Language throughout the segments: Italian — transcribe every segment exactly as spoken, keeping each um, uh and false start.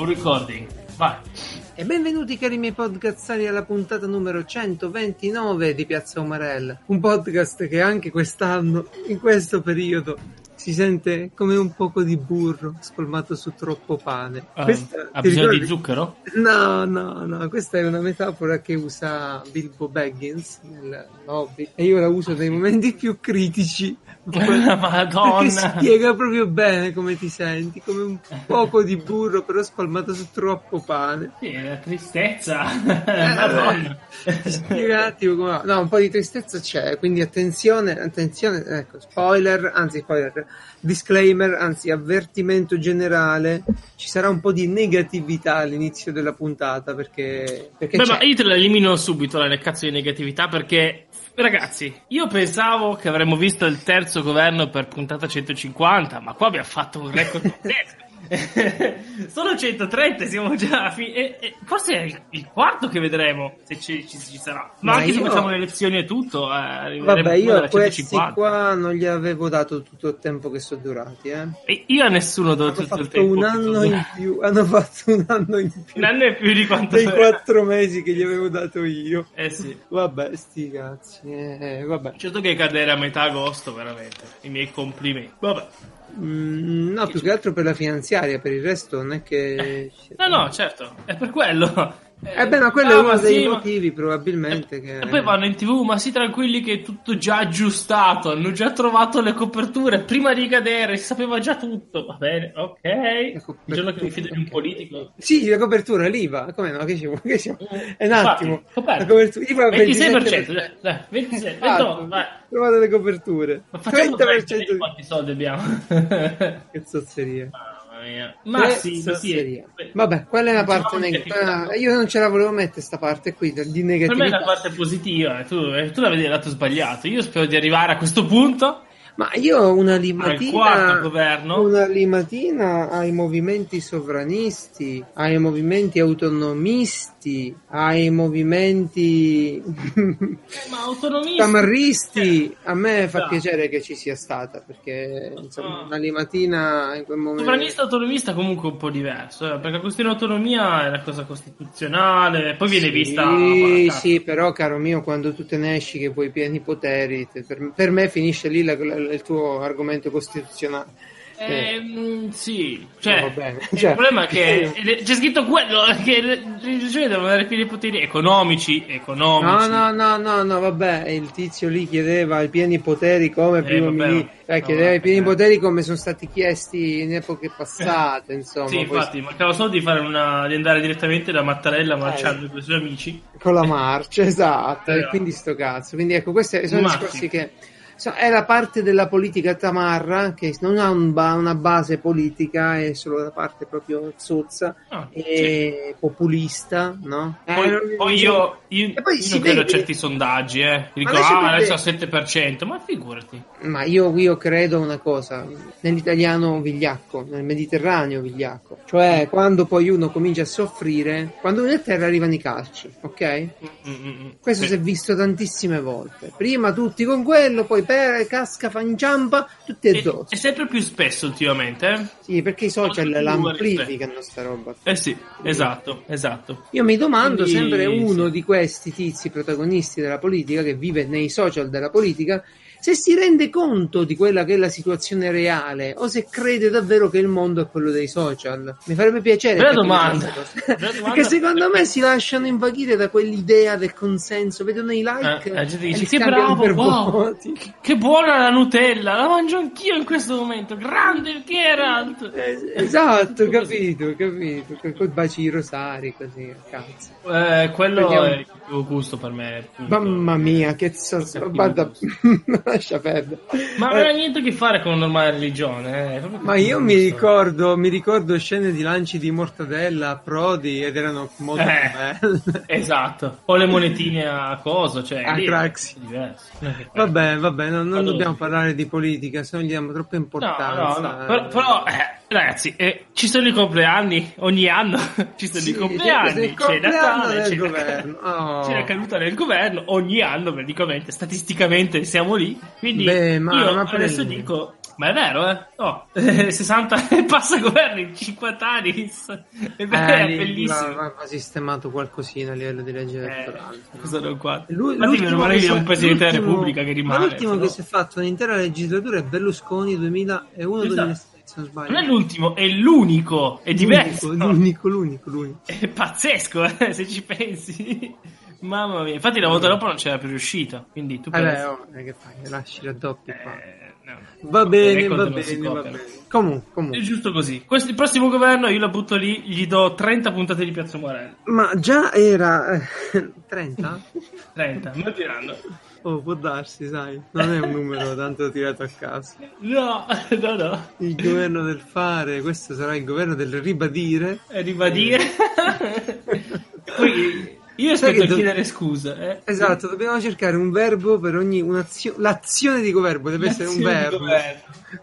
un recording. Vai. E benvenuti cari miei podcazzari alla puntata numero centoventinove di Piazza Umarell, un podcast che anche quest'anno, in questo periodo, si sente come un poco di burro spalmato su troppo pane. Uh, questa, ha bisogno ricordi? Di zucchero? No, no, no, questa è una metafora che usa Bilbo Baggins nel Hobbit e io la uso nei momenti più critici. Madonna, spiega proprio bene come ti senti, come un poco di burro però spalmato su troppo pane. Sì, la tristezza. Madonna. Spiegati come... No, un po' di tristezza c'è, quindi attenzione, attenzione, ecco, spoiler, anzi spoiler, disclaimer, anzi avvertimento generale, ci sarà un po' di negatività all'inizio della puntata perché, perché beh, c'è. Ma io te la elimino subito la cazzo di negatività perché ragazzi, io pensavo che avremmo visto il terzo governo per puntata centocinquanta, ma qua abbiamo fatto un record sono centotrenta, siamo già a fi- e, e forse è il, il quarto che vedremo se ci, ci, ci sarà, ma, ma anche io... se facciamo le elezioni e tutto eh, vabbè, io a questi centocinquanta qua non gli avevo dato tutto il tempo che sono durati eh. E io a nessuno ho dato tutto il tempo, un anno in più, hanno fatto un anno in più un anno in più di quanto dei quattro mesi che gli avevo dato io eh sì vabbè sti cazzi eh, vabbè. Certo che cadere a metà agosto, veramente i miei complimenti, vabbè. Mm, no, più che altro per la finanziaria, per il resto non è che... Eh, no, no, certo, è per quello. Eh, eh beh, no, quello ah, è uno dei sì, motivi ma... probabilmente eh, che... E poi vanno in tv, ma sì, tranquilli che è tutto già aggiustato, hanno già trovato le coperture prima di cadere, si sapeva già tutto. Va bene, ok. Il giorno che mi fido okay. di un politico. Sì, la copertura, l'I V A, come no, che ci vuole, che ci vuole. È un attimo. Infatti, la copertura, I V A ventisei per cento, dai, ventisei, no, vai. Trovate le coperture. Ma facciamo trenta per cento quanti soldi abbiamo. Che zozzeria. Ma sì, sì, vabbè, quella è la parte negativa. Io non ce la volevo mettere sta parte qui di negatività. Per me è la parte positiva, tu, tu la vedi dal lato sbagliato. Io spero di arrivare a questo punto. Ma io ho una limatina, una limatina ai movimenti sovranisti, ai movimenti autonomisti, ai movimenti tamarristi. A me fa piacere che ci sia stata, perché insomma una limatina in quel momento. Sovranista autonomista comunque un po' diverso, eh, perché la questione autonomia è una cosa costituzionale, poi viene sì, vista. Sì, sì, però caro mio, quando tu te ne esci che vuoi pieni poteri, te, per, per me finisce lì la, la il tuo argomento costituzionale eh, eh. sì cioè, no, va bene. Cioè, il problema è che eh, c'è scritto quello che le regioni devono avere pieni poteri economici economici no no no no no vabbè, il tizio lì chiedeva i pieni poteri come eh, primo ministro eh, chiedeva no, i pieni eh. poteri come sono stati chiesti in epoche passate insomma sì infatti poi... mancava solo di fare una di andare direttamente da Mattarella eh. marciando con i suoi amici con la marcia esatto eh, e quindi sto cazzo quindi ecco questi sono Massimo. discorsi che è la parte della politica tamarra che non ha un ba- una base politica, è solo la parte proprio zozza ah, e sì. populista, no? Poi, eh, non... poi io, io, e poi io non credo a certi sondaggi, eh. Dico, ah, ah adesso al sette per cento, ma figurati. Ma io, io credo una cosa, nell'italiano vigliacco, nel Mediterraneo vigliacco, cioè quando poi uno comincia a soffrire, quando viene a terra arrivano i calci, ok? Mm-mm. Questo sì. si è visto tantissime volte. Prima tutti con quello, poi per, casca, fa inciampa, tutti e due. È sempre più spesso ultimamente, eh? Sì, perché i social l'amplificano sta roba. Eh sì, quindi, esatto, esatto. Io mi domando quindi, sempre uno sì. di questi tizi protagonisti della politica che vive nei social della politica se si rende conto di quella che è la situazione reale o se crede davvero che il mondo è quello dei social. Mi farebbe piacere bella domanda. Bella domanda perché secondo perché... me si lasciano invaghire da quell'idea del consenso, vedono i like eh, la gente dice, che bravo wow, che, che buona la Nutella, la mangio anch'io in questo momento, grande il Geralt eh, esatto capito capito col baci i rosari così cazzo eh, quello è un... il tuo gusto per me appunto. Mamma mia che so... guarda lascia perdere. Ma non eh. ha niente a che fare con la normale religione eh. Ma io mi ricordo mi ricordo scene di lanci di mortadella a Prodi ed erano molto eh, belle esatto o le monetine a coso cioè a Craxi vabbè vabbè no, non Vado dobbiamo sì. parlare di politica se non gli diamo troppa importanza no, no, no. però, però eh, ragazzi eh, ci sono i compleanni ogni anno ci sono sì, i compleanni c'è Natale c'è, governo. Oh. c'è la caduta del governo ogni anno praticamente statisticamente siamo lì. Quindi beh, ma io adesso dico Ma è vero, eh? No, sessanta e passa governi, cinquanta anni. È vero, eh, è bellissimo. Va, va sistemato qualcosina a livello di legge elettorale. Eh, cosa no? Qua? Lui, l'ultimo non che è un presidente della Repubblica che rimane. L'ultimo però che si è fatto un'intera legislatura è Berlusconi duemilauno, esatto. duemilasei. Non è l'ultimo, è l'unico, è l'unico, diverso. L'unico, l'unico, l'unico. È pazzesco, eh, se ci pensi. Mamma mia, infatti la volta dopo non c'era più riuscita. Quindi tu pensi... allora, oh, che fai? Lasci la doppia qua. Eh, no. Va bene, va bene, va bene. Comunque, comunque. È giusto così. Questo, il prossimo governo io la butto lì, gli do trenta puntate di Piazza Umarell. Ma già era... Eh, trenta? trenta, mi sto tirando. Oh, può darsi, sai, non è un numero tanto tirato a caso. No, no, no. Il governo del fare, questo sarà il governo del ribadire. E ribadire. Poi io aspetto a do... chiedere scusa. Eh. Esatto, dobbiamo cercare un verbo per ogni un'azione. L'azione di governo deve essere un verbo.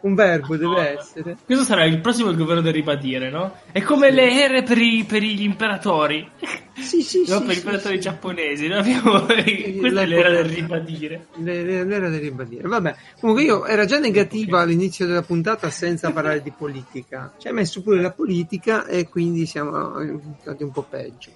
Un verbo deve oh, essere. Questo sarà il prossimo il governo del ribadire, no? È come sì. le ere per, i, per gli imperatori. Sì, sì, no, sì. Per gli sì, imperatori sì. giapponesi, no? Abbiamo... sì, questa è l'era del ribadire. L'era del ribadire. Vabbè, comunque io era già negativa all'inizio della puntata senza parlare di politica. Ci hai messo pure la politica e quindi siamo stati un po' peggio.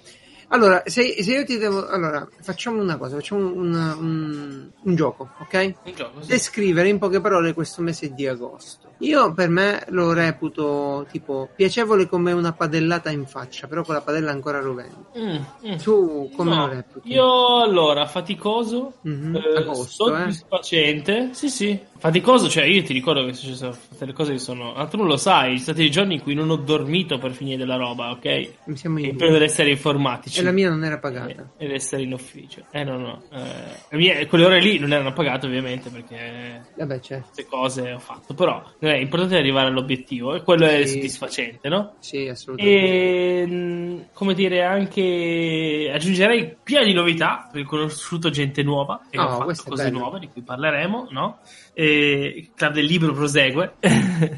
Allora, se, se io ti devo... Allora, facciamo una cosa, facciamo una, un, un gioco, ok? Un gioco, sì. Descrivere in poche parole questo mese di agosto. Io per me lo reputo tipo piacevole come una padellata in faccia, però con la padella ancora rovente. Mm, mm. Tu come no, lo reputi? Io allora, faticoso, mm-hmm. eh, agosto, soddisfacente, eh. sì sì. Faticoso, cioè io ti ricordo che ci sono delle cose che sono... Altro non lo sai, ci sono stati giorni in cui non ho dormito per finire della roba, ok? Mi siamo in per essere informatici. E la mia non era pagata. Ed essere in ufficio. Eh no, no. Eh, mia, quelle ore lì non erano pagate ovviamente perché... Vabbè, certo. Queste cose ho fatto, però è importante arrivare all'obiettivo e quello sì. è soddisfacente, no? Sì, assolutamente. E, come dire, anche aggiungerei piena di novità, perché ho conosciuto gente nuova e oh, ho fatto cose bello. nuove di cui parleremo, no? E il club del libro prosegue eh,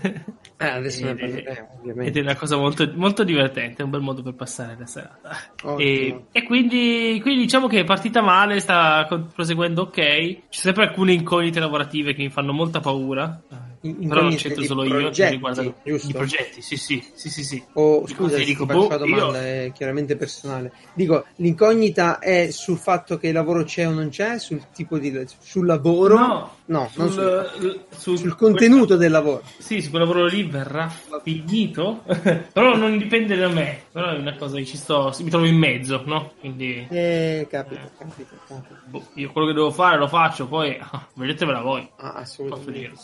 adesso ed, è, ovviamente. ed è una cosa molto, molto divertente, è un bel modo per passare la serata e, e quindi, quindi diciamo che è partita male, sta proseguendo ok, ci sono sempre alcune incognite lavorative che mi fanno molta paura. In però non c'entro solo progetti, io riguardo i progetti sì sì sì sì, sì. Oh, scusa se dico, boh, la domanda io... è chiaramente personale, dico l'incognita è sul fatto che il lavoro c'è o non c'è, sul tipo di sul lavoro no, no sul, non sul, sul, sul contenuto quel... del lavoro sì su quel lavoro lì verrà finito però non dipende da me, però è una cosa che ci sto mi trovo in mezzo, no? Quindi eh, capito, eh. capito, capito. Boh, io quello che devo fare lo faccio, poi ah, vedetevela voi ah, assolutamente, assolutamente,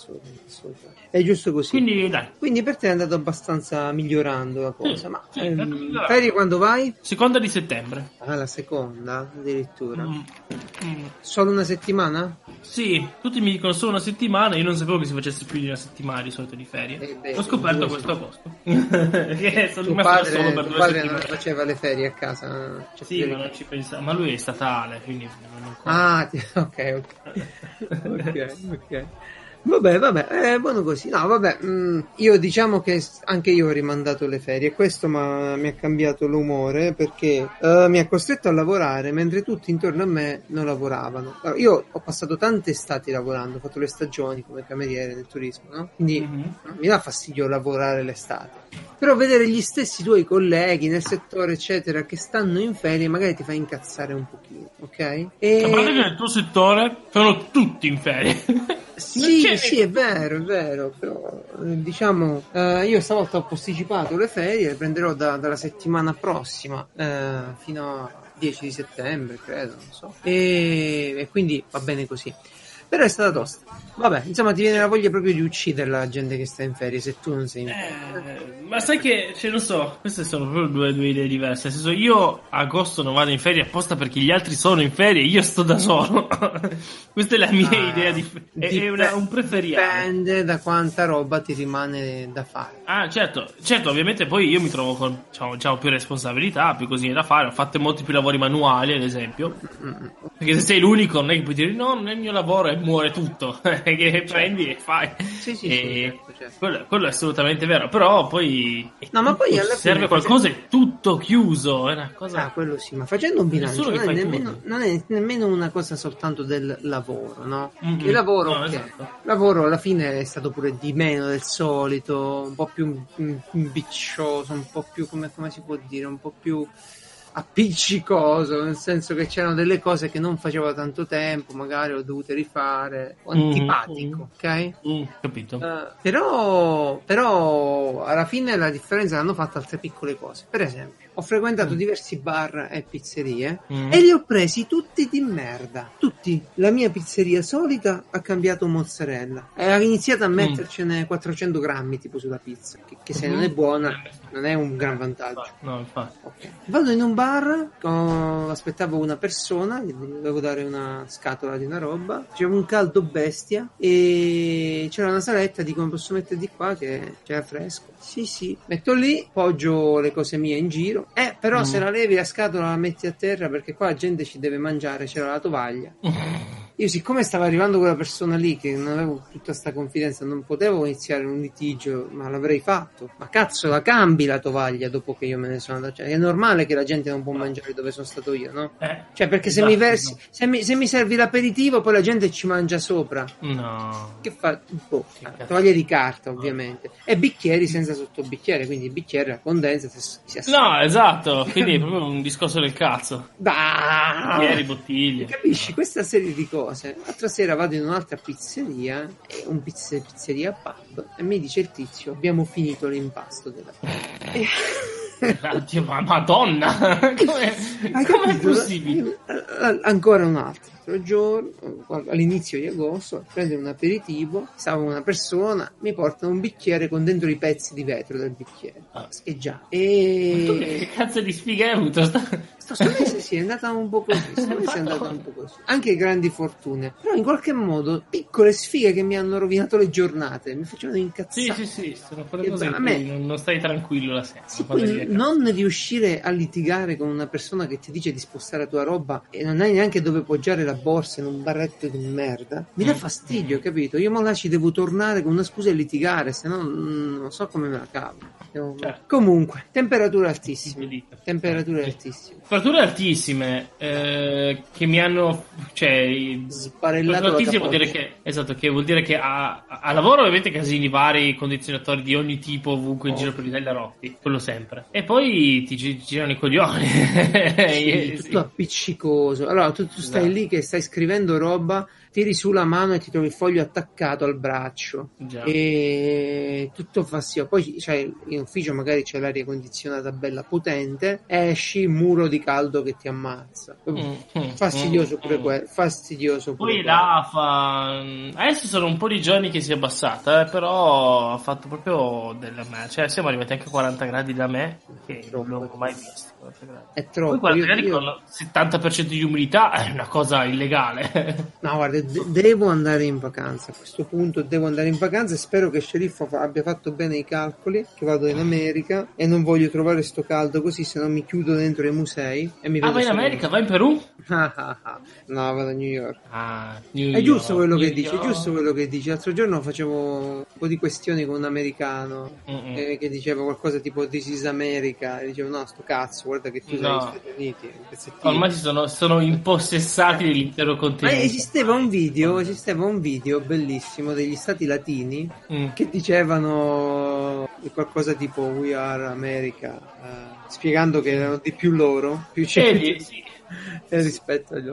assolutamente. È giusto così. Quindi, dai. Quindi per te è andato abbastanza migliorando la cosa. Sì, ma sì, ehm, Ferri quando vai? Seconda di settembre. Ah, la seconda addirittura. Mm. Mm. Solo una settimana? Sì, tutti mi dicono solo una settimana. Io non sapevo che si facesse più di una settimana di solito di ferie. Eh beh, ho scoperto questo agosto. Che sono rimasto solo per due padre settimane. Non faceva le ferie a casa. Cioè sì, ma non ci pensavo. Ma lui è statale, quindi non ah, ok, ok. ok, ok. Vabbè, vabbè, è eh, buono così. No, vabbè, mh, io diciamo che anche io ho rimandato le ferie. Questo ma, mi ha cambiato l'umore perché uh, mi ha costretto a lavorare mentre tutti intorno a me non lavoravano. Allora, io ho passato tante estati lavorando, ho fatto le stagioni come cameriere del turismo, no? Quindi mm-hmm. mi dà fastidio lavorare l'estate. Però vedere gli stessi tuoi colleghi nel settore eccetera che stanno in ferie magari ti fa incazzare un pochino, ok? E... a parte che nel tuo settore sono tutti in ferie. Sì, sì, è vero, è vero, però diciamo eh, io stavolta ho posticipato le ferie, le prenderò da, dalla settimana prossima eh, fino a dieci di settembre, credo, non so. E, e quindi va bene così. Però è stata tosta. Vabbè, insomma, ti viene la voglia proprio di uccidere la gente che sta in ferie se tu non sei in ferie. Eh, ma sai che, cioè, lo so, queste sono proprio due, due idee diverse. Nel senso, io a agosto non vado in ferie apposta perché gli altri sono in ferie e io sto da solo. Questa è la mia ah, idea di ferie. È, dip- è una, un preferiale. Dipende da quanta roba ti rimane da fare. Ah, certo, certo, ovviamente poi io mi trovo con, diciamo, diciamo più responsabilità, più cosine da fare. Ho fatto molti più lavori manuali, ad esempio. Mm-hmm. Perché se sei l'unico non è che puoi dire no, non è il mio lavoro, è muore tutto, che prendi e fai. Sì, sì, e sì, certo. quello, quello è assolutamente vero, però poi, no, ma poi alla serve fine, qualcosa facendo... è tutto chiuso, è una cosa... Ah, quello sì, ma facendo un bilancio non è, nemmeno, non è nemmeno una cosa soltanto del lavoro, no? Mm-hmm. Il lavoro, no, esatto. Il lavoro alla fine è stato pure di meno del solito, un po' più biccioso, un po' più, come, come si può dire, un po' più... appiccicoso, nel senso che c'erano delle cose che non facevo da tanto tempo, magari ho dovute rifare, o antipatico, mm-hmm. ok? Mm, capito. Uh, però, però alla fine la differenza l'hanno fatta altre piccole cose. Per esempio, ho frequentato mm. diversi bar e pizzerie mm. e li ho presi tutti di merda, tutti. La mia pizzeria solita ha cambiato mozzarella e ha iniziato a mettercene mm. quattrocento grammi tipo sulla pizza, che, che se mm. non è buona non è un gran vantaggio. No, infatti. Okay. Vado in un bar, Oh, aspettavo una persona, gli dovevo dare una scatola di una roba, c'era un caldo bestia e c'era una saletta di come posso mettere di qua che c'era fresco, sì sì, metto lì, poggio le cose mie in giro, eh però mm. se la levi la scatola la metti a terra perché qua la gente ci deve mangiare, c'era la tovaglia. Io, siccome stava arrivando quella persona lì che non avevo tutta sta confidenza, non potevo iniziare un litigio, ma l'avrei fatto. Ma cazzo, la cambi la tovaglia dopo che io me ne sono andato, cioè, è normale che la gente non può mangiare dove sono stato io, no? Eh, cioè perché se, esatto, mi versi, no. se, mi, se mi servi l'aperitivo poi la gente ci mangia sopra, no? Che fa? Boh, tovaglia di carta ovviamente, no. E bicchieri senza sottobicchiere, quindi il bicchiere la condensa si assorbe. No, esatto, quindi è proprio un discorso del cazzo. Bah! Bicchieri, bottiglie, capisci? Questa serie di cose. L'altra sera vado in un'altra pizzeria, un pizz- pizzeria pub, e mi dice il tizio: abbiamo finito l'impasto della ma madonna, come è possibile? Ancora un altro giorno, all'inizio di agosto, a prendere un aperitivo, stavo una persona, mi portano un bicchiere con dentro i pezzi di vetro del bicchiere, ah. e già e... Ma tu che cazzo di sfiga hai avuto? Sto... sì, sì, è andata un po' così, è andata un po' così, anche grandi fortune, però in qualche modo piccole sfighe che mi hanno rovinato le giornate, mi facevano incazzare. Sì, sì, sì, sono quelle cose in cui non stai tranquillo la sera, sì, non riuscire a litigare con una persona che ti dice di spostare la tua roba e non hai neanche dove poggiare la borsa in un barretto di merda, mi dà fastidio, capito? Io mo là ci devo tornare con una scusa e litigare, se no non so come me la cavo. Devo... Certo. Comunque, temperature altissime, temperature altissime, temperature altissime eh, che mi hanno, cioè, sparellato la vuol dire che, esatto, che vuol dire che a, a lavoro ovviamente casini vari, condizionatori di ogni tipo ovunque in oh. giro per l'Italia rotti, quello sempre. E poi ti girano i coglioni. Sì, tutto sì. appiccicoso. Allora tu, tu stai no. lì che stai scrivendo roba, tiri su la mano e ti trovi il foglio attaccato al braccio. Già. E tutto fastidioso. Poi cioè, in ufficio magari c'è l'aria condizionata bella potente, esci, muro di caldo che ti ammazza. Mm-hmm. Fastidioso mm-hmm. pure quello. Fastidioso pure. Poi là fa... adesso sono un po' di giorni che si è abbassata, eh, però ha fatto proprio della merda. Cioè siamo arrivati anche a quaranta gradi da me, che non l'ho mai visto. È troppo. Poi quaranta gradi io... con il settanta per cento di umidità è una cosa illegale. No, guarda, de- devo andare in vacanza. A questo punto devo andare in vacanza e spero che il sceriffo abbia fatto bene i calcoli, che vado in America e non voglio trovare sto caldo così, se no mi chiudo dentro i musei e mi vedo. Ah, vai in America, in... vai in Perù? No, vado a New York. Ah, New York. È giusto quello New che dici, è giusto quello che dici. L'altro giorno facevo un po' di questioni con un americano eh, che diceva qualcosa tipo "This is America", e dicevo no, sto cazzo, guarda che tu sei no. negli Stati Uniti. Ormai si sono, sono impossessati dell'intero continente. Ma esisteva un video, esisteva un video bellissimo degli stati latini mm. che dicevano qualcosa tipo "We are America", eh, spiegando che erano di più loro, più ciechi sì. rispetto agli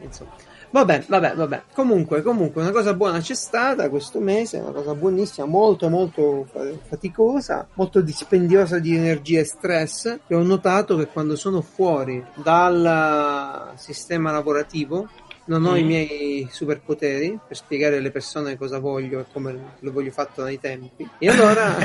insomma. Vabbè, vabbè, vabbè. Comunque, comunque, una cosa buona c'è stata questo mese, una cosa buonissima, molto, molto faticosa, molto dispendiosa di energia e stress. E ho notato che quando sono fuori dal sistema lavorativo, non ho mm. i miei superpoteri per spiegare alle persone cosa voglio e come lo voglio fatto nei tempi, e allora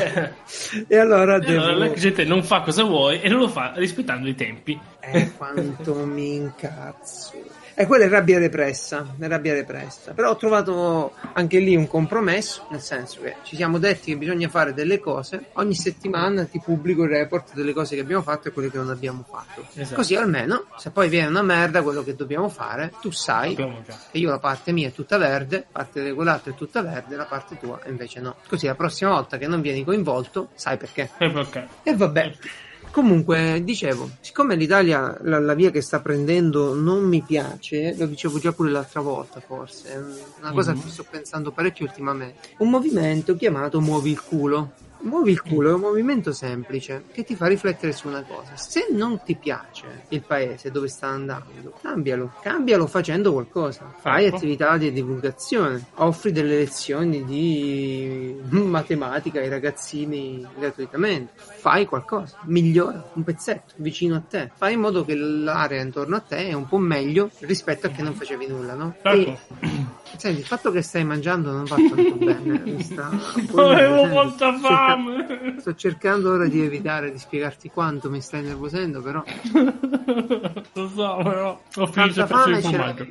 e allora, e devo... allora la gente non fa cosa vuoi e non lo fa rispettando i tempi, eh, quanto mi incazzo. E quella è rabbia repressa, è rabbia repressa. Però ho trovato anche lì un compromesso, nel senso che ci siamo detti che bisogna fare delle cose, ogni settimana ti pubblico il report delle cose che abbiamo fatto e quelle che non abbiamo fatto. Esatto. Così almeno, se poi viene una merda quello che dobbiamo fare, tu sai che io la parte mia è tutta verde, la parte di quell'altro è tutta verde, la parte tua invece no. Così la prossima volta che non vieni coinvolto, sai perché. E perché. E vabbè. Comunque, dicevo, siccome l'Italia, la, la via che sta prendendo non mi piace, lo dicevo già pure l'altra volta forse, è una cosa mm-hmm. a cui sto pensando parecchio ultimamente, un movimento chiamato Muovi il culo. Muovi il culo è un movimento semplice che ti fa riflettere su una cosa. Se non ti piace il paese dove sta andando, cambialo. Cambialo facendo qualcosa. Fai attività di divulgazione. Offri delle lezioni di matematica ai ragazzini gratuitamente. Fai qualcosa. Migliora un pezzetto vicino a te. Fai in modo che l'area intorno a te è un po' meglio rispetto a che non facevi nulla, no? E, senti, il fatto che stai mangiando non va tanto bene. Mi sta un po' avevo molta fame. Sto cercando ora di evitare di spiegarti quanto mi stai nervosendo, però lo so, però ho finito il pezzo di formaggio.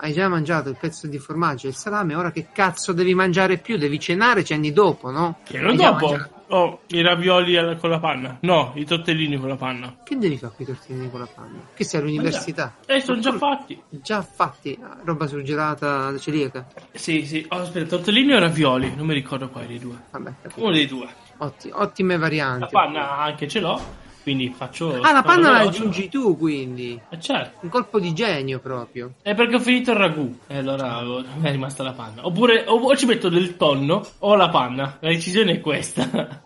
Hai già mangiato il pezzo di formaggio e il salame, ora che cazzo devi mangiare più? Devi cenare anni dopo, no? Che non dopo? Oh, i ravioli con la panna. No, i tortellini con la panna. Che devi fare con i tortellini con la panna? Che sei all'università? Eh, sono già fatti. Già fatti? Roba surgelata celiaca? Sì, sì. Oh, aspetta, tortellini o ravioli? Non mi ricordo quale dei due. Vabbè, capito. Uno dei due. Otti- ottime varianti. La panna anche ce l'ho. Quindi faccio. Ah, la panna la aggiungi tu, quindi. Eh, certo. Un colpo di genio proprio. È perché ho finito il ragù. E allora mi è rimasta la panna. Oppure o, o ci metto del tonno o la panna. La decisione è questa.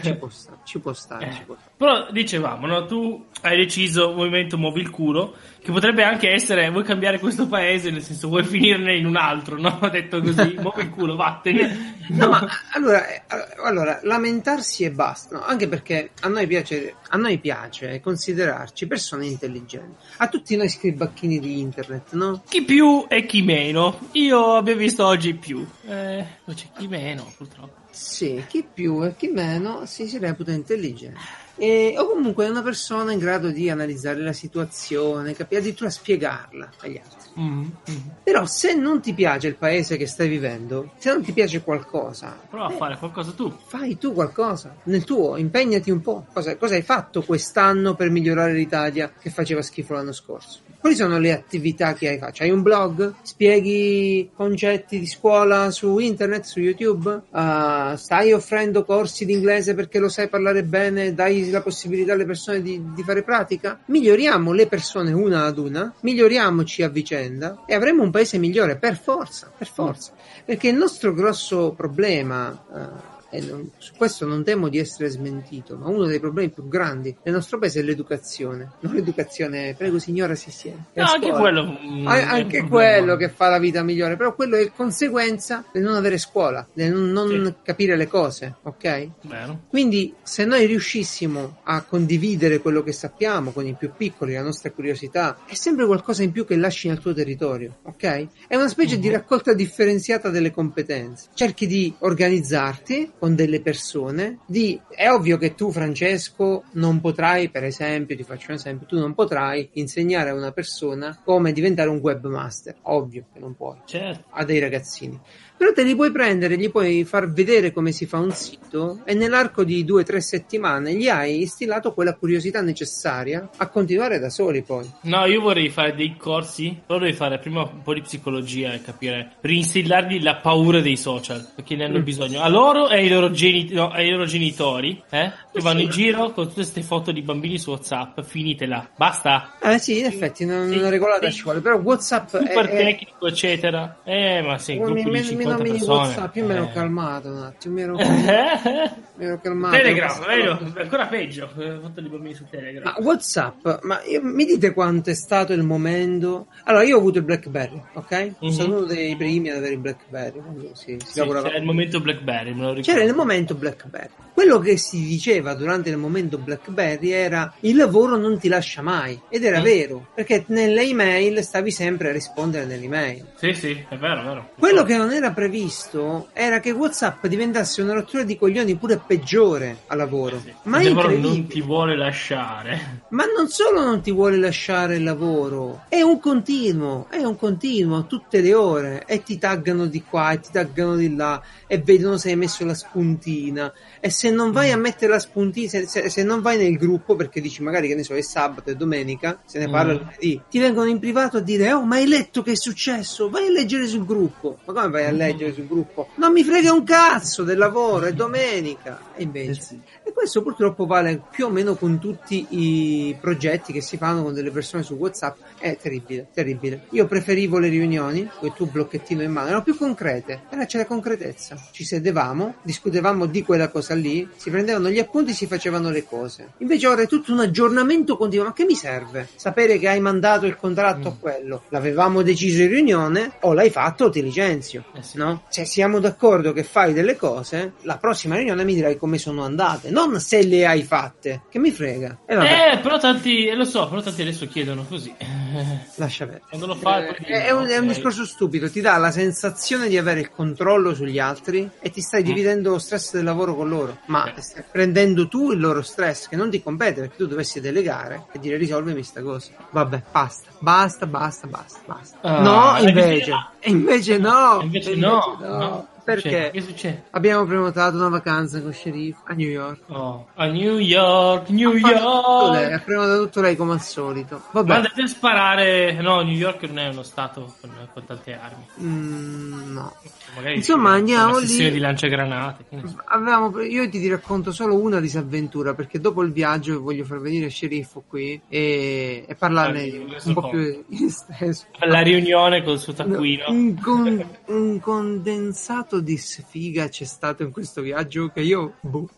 Ci può stare, ci può stare, eh. ci può stare. Però dicevamo, no? Tu hai deciso movimento Muovi il culo, che potrebbe anche essere vuoi cambiare questo paese, nel senso vuoi finirne in un altro, no? Ho detto così, muovi il culo, vattene. No, no, ma allora, allora lamentarsi e basta, no? Anche perché a noi piace, a noi piace considerarci persone intelligenti. A tutti noi scribacchini di internet, no? Chi più e chi meno. Io abbiamo visto oggi più. Eh, c'è chi meno, purtroppo. Sì, chi più e chi meno si, si reputa intelligente e, o comunque è una persona in grado di analizzare la situazione, capire, addirittura spiegarla agli altri. Mm-hmm. Però se non ti piace il paese che stai vivendo, se non ti piace qualcosa, prova beh, a fare qualcosa tu. Fai tu qualcosa nel tuo, impegnati un po'. Cosa, cosa hai fatto quest'anno per migliorare l'Italia che faceva schifo l'anno scorso? Quali sono le attività che hai fatto? Hai un blog? Spieghi concetti di scuola su internet, su YouTube? Uh, stai offrendo corsi d'inglese perché lo sai parlare bene? Dai la possibilità alle persone di, di fare pratica? Miglioriamo le persone una ad una, miglioriamoci a vicenda e avremo un paese migliore per forza, per forza. Perché il nostro grosso problema... Uh, E non, su questo non temo di essere smentito, ma uno dei problemi più grandi del nostro paese è l'educazione. Non l'educazione, prego signora, si siede. No, anche quello, a, anche quello che fa la vita migliore, però quello è conseguenza del non avere scuola, del non, non sì. capire le cose, ok? Bene. Quindi se noi riuscissimo a condividere quello che sappiamo con i più piccoli, la nostra curiosità, è sempre qualcosa in più che lasci nel tuo territorio, ok? È una specie mm-hmm. di raccolta differenziata delle competenze. Cerchi di organizzarti con delle persone, di è ovvio che tu Francesco non potrai, per esempio, ti faccio un esempio, tu non potrai insegnare a una persona come diventare un webmaster, ovvio che non puoi, certo. a dei ragazzini. Però te li puoi prendere, gli puoi far vedere come si fa un sito e nell'arco di due o tre settimane gli hai instillato quella curiosità necessaria a continuare da soli poi. No, io vorrei fare dei corsi, vorrei fare prima un po' di psicologia e capire, reinstillargli la paura dei social, perché ne hanno mm. bisogno, a loro e ai loro, geni- no, ai loro genitori, eh, che eh vanno sì. in giro con tutte queste foto di bambini su WhatsApp, finitela, basta. Eh sì, in effetti non, sì, non regolata sì. ci vuole, però WhatsApp super è, tecnico, è... eccetera. Eh, ma sì, gruppo mi, di mi, No, mi WhatsApp, io eh. mi ero calmato un attimo, mi ero, mi ero calmato. Telegram, ero ancora peggio, ho fatto i bambini su Telegram. Ma WhatsApp, ma io, mi dite quanto è stato il momento? Allora, io ho avuto il BlackBerry, ok? Mm-hmm. Sono uno dei primi ad avere il BlackBerry. Sì, si sì, lavorava. C'era il momento BlackBerry, me lo ricordo. C'era il momento BlackBerry. Quello che si diceva durante il momento BlackBerry era il lavoro non ti lascia mai, ed era mm. vero, perché nelle email stavi sempre a rispondere nelle email. Sì, sì, è vero, è vero. Quello che non era previsto era che WhatsApp diventasse una rottura di coglioni pure peggiore a lavoro. Sì, ma il lavoro non ti vuole lasciare. Ma non solo non ti vuole lasciare il lavoro, è un continuo, è un continuo tutte le ore, e ti taggano di qua e ti taggano di là e vedono se hai messo la spuntina, e se non vai a mettere la spuntina, se, se, se non vai nel gruppo perché dici magari che ne so è sabato e domenica, se ne parla mm. lunedì, ti vengono in privato a dire oh ma hai letto che è successo, vai a leggere sul gruppo. Ma come vai a leggere sul gruppo? Non mi frega un cazzo del lavoro, è domenica. E invece sì. E questo purtroppo vale più o meno con tutti i progetti che si fanno con delle persone su WhatsApp. È terribile, terribile. Io preferivo le riunioni con il tuo blocchettino in mano, erano più concrete, era c'era concretezza, ci sedevamo, discutevamo di quella cosa lì, si prendevano gli appunti, si facevano le cose. Invece ora è tutto un aggiornamento continuo. Ma che mi serve sapere che hai mandato il contratto mm. a quello? L'avevamo deciso in riunione, o l'hai fatto o ti licenzio, eh sì. No? Se siamo d'accordo che fai delle cose, la prossima riunione mi dirai come sono andate, non se le hai fatte, che mi frega. Eh, eh però tanti, eh, lo so, però tanti adesso chiedono così. Lascia perdere. Quando lo fai, eh, è, un, è un discorso stupido, ti dà la sensazione di avere il controllo sugli altri e ti stai mm. dividendo lo stress del lavoro con loro, ma eh. stai prendendo tu il loro stress che non ti compete, perché tu dovessi delegare e dire risolvimi sta cosa. Vabbè, basta, basta, basta, basta, basta. Uh, no, invece, invece no, invece, invece no. no. no. Perché che succede? Abbiamo prenotato una vacanza con Sheriff a New York. Oh, a New York, New ha York. Tutto lei, ha prenotato tutto lei come al solito. Vabbè. Ma andate a sparare. No, New York non è uno stato con, con tante armi. Mm, no. Magari insomma, andiamo lì. Sessione di lanciagranate. Avevamo, io ti racconto solo una disavventura, perché dopo il viaggio voglio far venire Sceriffo qui e, e parlarne io, un po' più in stesso. La riunione col suo taccuino. Un, con, un condensato di sfiga c'è stato in questo viaggio che io boh.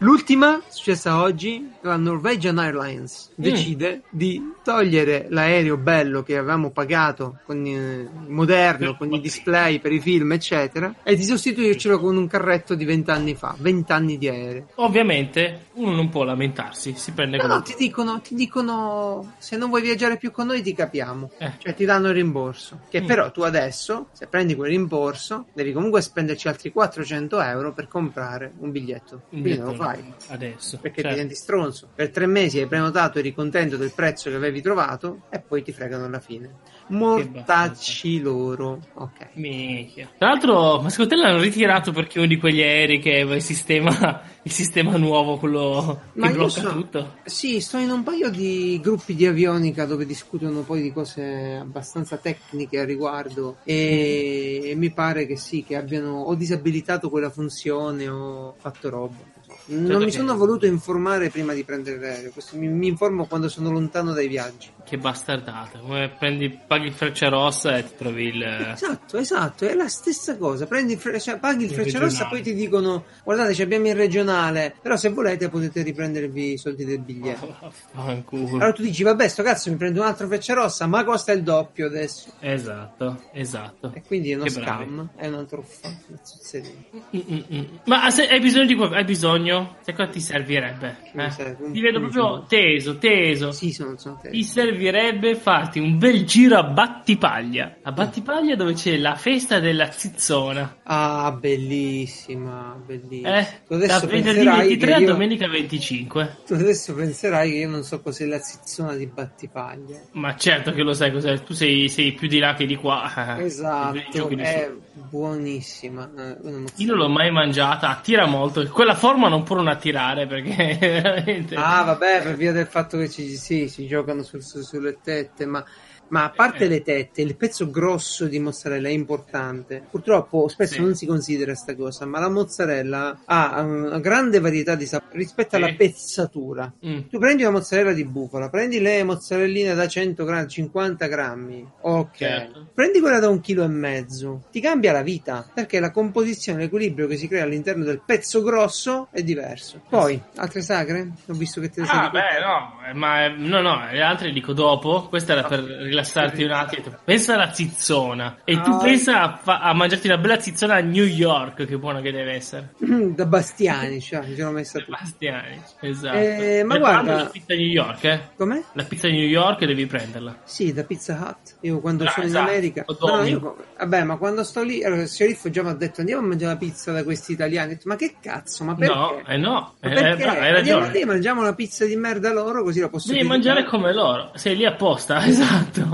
L'ultima successa oggi, la Norwegian Airlines decide mm. di togliere l'aereo bello che avevamo pagato con il moderno, con i display per i film eccetera, e di sostituircelo con un carretto di vent'anni fa, vent'anni di aereo. Ovviamente uno non può lamentarsi, si prende no, con no, ti dicono, ti dicono se non vuoi viaggiare più con noi ti capiamo, eh. cioè ti danno il rimborso, che mm. però tu adesso se prendi quel rimborso devi comunque spenderci altri quattrocento euro per comprare un biglietto, un quindi biglietto non lo fai adesso perché certo. diventi stronzo, per tre mesi hai prenotato, eri contento del prezzo che avevi trovato e poi ti fregano alla fine. Mortacci loro. Ok. Minchia. Tra l'altro, ma secondo te l'hanno ritirato perché uno di quegli aerei che aveva il sistema, il sistema nuovo, quello ma che blocca so, tutto? Sì, sto in un paio di gruppi di avionica dove discutono poi di cose abbastanza tecniche al riguardo e, mm. e mi pare che sì, che abbiano o disabilitato quella funzione o fatto roba. Non certo mi sono che... voluto informare prima di prendere l'aereo. Questo mi, mi informo quando sono lontano dai viaggi. Che bastardata, come prendi, paghi il Frecciarossa e ti trovi il... Esatto, esatto, è la stessa cosa. Prendi, cioè, paghi il, il Frecciarossa, poi ti dicono guardate ci abbiamo il regionale, però se volete potete riprendervi i soldi del biglietto. Oh, allora tu dici vabbè sto cazzo mi prendo un altro Frecciarossa ma costa il doppio adesso. Esatto, esatto. E quindi è uno che scam, bravi. È una truffa, una zuzzeria. Ma se hai bisogno di hai bisogno sai cosa ti servirebbe? Eh? Serve, ti vedo proprio teso, teso. Sì, sono, sono teso. Ti servirebbe farti un bel giro a Battipaglia. A Battipaglia dove c'è la festa della zizzona. Ah, bellissima, bellissima. Eh, da venerdì ventitré a io... domenica venticinque. Tu adesso penserai che io non so cos'è la zizzona di Battipaglia. Ma certo che lo sai cos'è. Tu sei, sei più di là che di qua. Esatto, è buonissima. Io non l'ho mai mangiata, attira molto. Quella forma non provano a tirare perché veramente... Ah vabbè, per via del fatto che ci, sì, ci giocano sul, su, sulle tette, ma... Ma a parte le tette, il pezzo grosso di mozzarella è importante. Purtroppo spesso sì. non si considera sta cosa, ma la mozzarella ha una grande varietà di sapore rispetto sì. alla pezzatura. Mm. Tu prendi una mozzarella di bufala, prendi le mozzarelline da cento grammi, cinquanta grammi, ok. Certo. Prendi quella da un chilo e mezzo, ti cambia la vita, perché la composizione, l'equilibrio che si crea all'interno del pezzo grosso è diverso. Poi, altre sagre? Ho visto che te le ah, sei beh, no, ma no, no, le altre dico dopo. Questa era okay. per rilassarti un attimo, pensa alla zizzona e tu oh. pensa a, fa- a mangiarti una bella zizzona a New York, che buona che deve essere, da Bastiani, cioè, ci sono messa da Bastiani, esatto. Eh, ma guarda, la pizza di New York, eh? Com'è? La pizza di New York devi prenderla, sì, da Pizza Hut. Io quando no, sono esatto. in America no, io, vabbè, ma quando sto lì, allora il sceriffo già mi ha detto andiamo a mangiare la pizza da questi italiani, ho detto, ma che cazzo, ma perché? No, eh no, ma perché? Eh, hai ragione, lì, mangiamo una pizza di merda loro, così la posso devi mangiare come loro, sei lì apposta, esatto.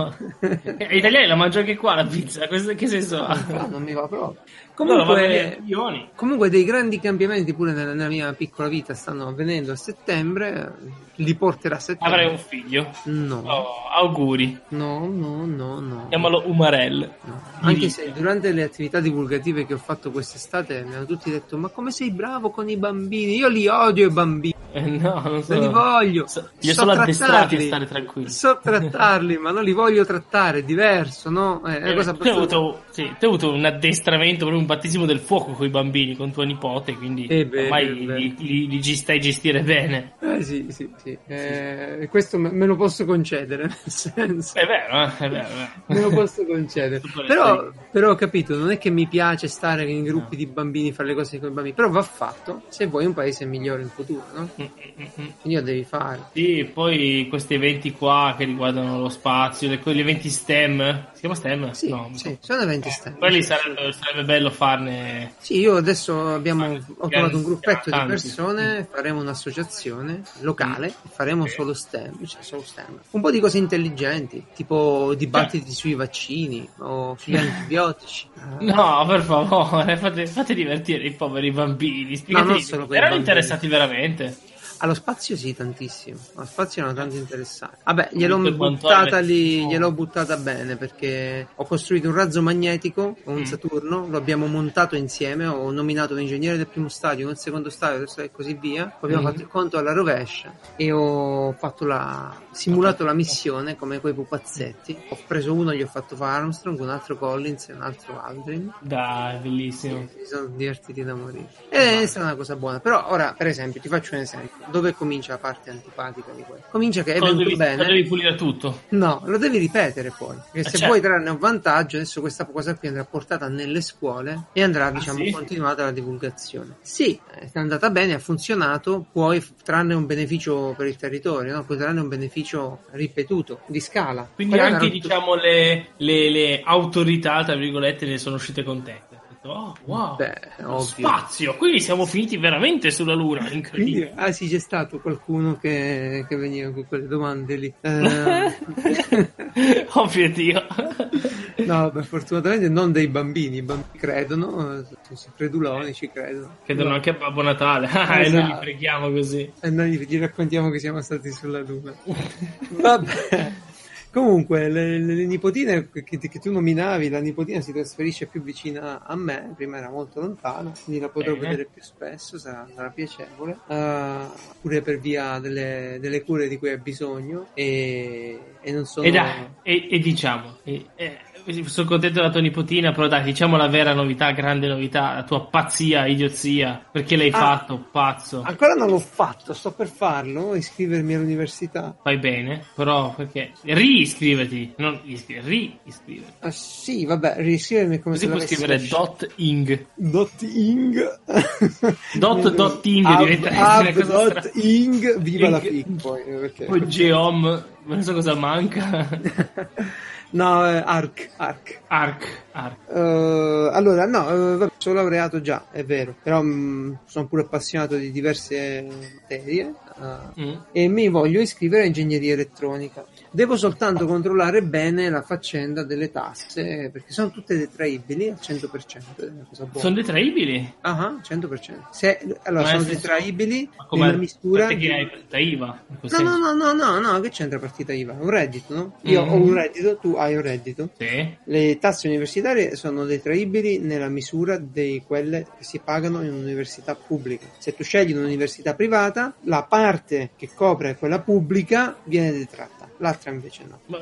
Gli italiani la mangiano anche qua la pizza, che senso ha? No, non mi va proprio. Comunque, no, comunque dei grandi cambiamenti pure nella, nella mia piccola vita stanno avvenendo a settembre, li porterà a settembre. Avrai un figlio? No. Oh, auguri. No, no, no, no. Chiamalo Umarell. No. Anche se durante le attività divulgative che ho fatto quest'estate mi hanno tutti detto ma come sei bravo con i bambini, io li odio i bambini. Eh no, non, so. non li voglio. So, io so sono addestrato a stare tranquillo. So trattarli, ma non li voglio trattare, è diverso, no? È eh, una cosa tu hai avuto, sì, avuto un addestramento, un battesimo del fuoco con i bambini, con tuo nipote, quindi eh beh, ormai beh. Li, li, li, li stai gestire bene. Eh, sì, sì, sì. Eh, sì. Questo me lo posso concedere, nel senso. È vero, eh? È vero, è vero. Me lo posso concedere. però, però ho capito, non è che mi piace stare in gruppi no. di bambini, fare le cose con i bambini, però va fatto se vuoi un paese migliore in futuro, no? Quindi lo devi fare. Sì, poi questi eventi qua che riguardano lo spazio, le, gli eventi STEM, si chiama STEM? Sì, no, sì, sono eventi eh, STEM. Quelli sarebbe, sarebbe bello farne. Sì, io adesso abbiamo fare, ho trovato un gruppetto di persone, faremo un'associazione locale, faremo okay. solo STEM, cioè solo STEM. Un po' di cose intelligenti, tipo dibattiti sì. sui vaccini o sugli antibiotici. No, per favore, fate, fate divertire i poveri bambini, spiegateli. No, erano interessati veramente? Allo spazio sì, tantissimo. Allo spazio erano tanti interessati. Vabbè, gliel'ho buttata lì, gliel'ho buttata bene, perché ho costruito un razzo magnetico, un Saturno, lo abbiamo montato insieme, ho nominato un ingegnere del primo stadio, un secondo stadio e così via. Abbiamo mm. fatto il conto alla rovescia e ho fatto la simulato la missione come quei pupazzetti. Ho preso uno, gli ho fatto fare Armstrong, un altro Collins e un altro Aldrin. Dai, bellissimo. Si sono divertiti da morire. Ed è stata una cosa buona. Però ora, per esempio, ti faccio un esempio. Dove comincia la parte antipatica di quello? Comincia che è venuto devi, bene. Lo devi pulire tutto. No, lo devi ripetere poi. Perché se certo. vuoi trarne un vantaggio, adesso questa cosa qui andrà portata nelle scuole e andrà, ah, diciamo, sì? continuata la divulgazione. Sì, è andata bene, ha funzionato, puoi trarne un beneficio per il territorio, no? Puoi trarne un beneficio ripetuto, di scala. Quindi poi anche, diciamo, le, le, le autorità, tra virgolette, ne sono uscite contente. Oh, wow. Beh, spazio, quindi siamo finiti veramente sulla luna, incredibile. Quindi, ah sì, c'è stato qualcuno che, che veniva con quelle domande lì. Eh... Ovvio Dio. No, beh, fortunatamente non dei bambini, i bambini credono, sono creduloni, ci credono. Credono no. anche a Babbo Natale, esatto. E noi li preghiamo così. E noi gli raccontiamo che siamo stati sulla luna. Vabbè. Comunque, le, le, le nipotine che, che tu nominavi, la nipotina si trasferisce più vicina a me, prima era molto lontana, quindi la potrò Bene. vedere più spesso, sarà, sarà piacevole, uh, pure per via delle, delle cure di cui ha bisogno e, e non sono... E, dai, e, e diciamo... E, e... sono contento della tua nipotina, però dai, diciamo la vera novità, grande novità, la tua pazzia, idiozia, perché l'hai ah, fatto, pazzo. Ancora non l'ho fatto, sto per farlo, iscrivermi all'università. Fai bene, però perché riiscriverti, non iscriverti, riiscriverti. Ah sì, vabbè, riiscrivermi come così se puoi scrivere lasci. dot ing. Dot ing. dot dot ing ab, diventa ab, cosa dot stra... ing, viva ing. La fic poi. Perché... Poi geom, non so cosa manca. No, eh, Arc, Arc, Arc, Arc. Uh, allora, no, uh, vabbè, sono laureato già, è vero, però um, sono pure appassionato di diverse materie uh, mm. e mi voglio iscrivere a Ingegneria Elettronica. Devo soltanto controllare bene la faccenda delle tasse, perché sono tutte detraibili al cento per cento. Cosa buona. Sono detraibili? Ah, cento per cento. Se, allora, ma sono detraibili nella mistura... Perché di... hai partita I V A? No, no, no, no, no, no, che c'entra partita I V A? Un reddito, no? Io mm-hmm. ho un reddito, tu hai un reddito. Sì. Le tasse universitarie sono detraibili nella misura di quelle che si pagano in un'università pubblica. Se tu scegli un'università privata, la parte che copre quella pubblica viene detratta. L'altra invece no. Ma,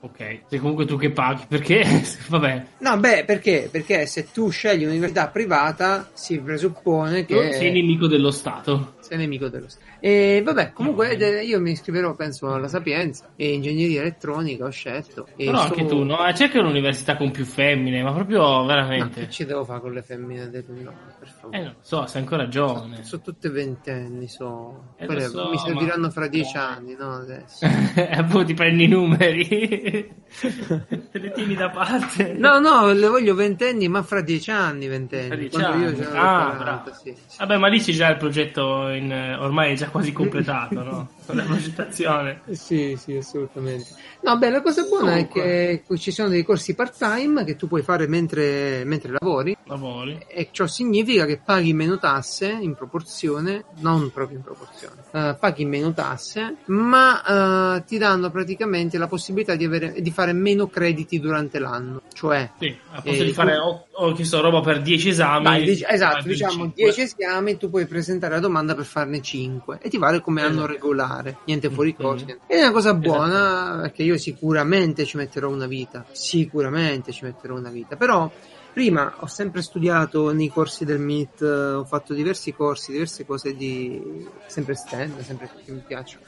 ok, se comunque tu che paghi, perché? Vabbè. No, beh, perché? Perché se tu scegli un'università privata si presuppone che... Non sei nemico dello Stato. sei nemico dello Stato. E vabbè, comunque no, io mi iscriverò, penso, alla Sapienza e Ingegneria Elettronica ho scelto. E però so... anche tu, no? Cerca un'università con più femmine, ma proprio veramente. Ma che ci devo fare con le femmine del no, per favore? Eh, non so, sei ancora giovane. Sono, sono tutte ventenni, so. Eh, Quelle, so mi serviranno ma... fra dieci anni, no? Adesso. E poi ti prendi i numeri. Te li tieni da parte. No, no, le voglio ventenni, ma fra dieci anni, ventenni. Quando io ce l'avevo quaranta, sì, sì. Vabbè, ma lì c'è già il progetto in, ormai è già quasi completato, no? Con la progettazione. Sì, sì, assolutamente. No, beh, la cosa buona Dunque. è che ci sono dei corsi part-time che tu puoi fare mentre, mentre lavori. Lavori. E ciò significa che paghi meno tasse in proporzione, non proprio in proporzione, uh, paghi meno tasse, ma uh, ti danno praticamente la possibilità di avere, di fare meno crediti durante l'anno. Cioè, sì, a posto eh, di fare ho, ho chiesto roba per dieci esami. Dai, dici, esatto, diciamo dieci esami, tu puoi presentare la domanda per farne cinque e ti vale come esatto. anno regolare, niente fuori mm-hmm. costi. Niente. È una cosa buona esatto. perché io sicuramente ci metterò una vita, sicuramente ci metterò una vita, però prima ho sempre studiato nei corsi del M I T, ho fatto diversi corsi, diverse cose di sempre stand, sempre che mi piacciono.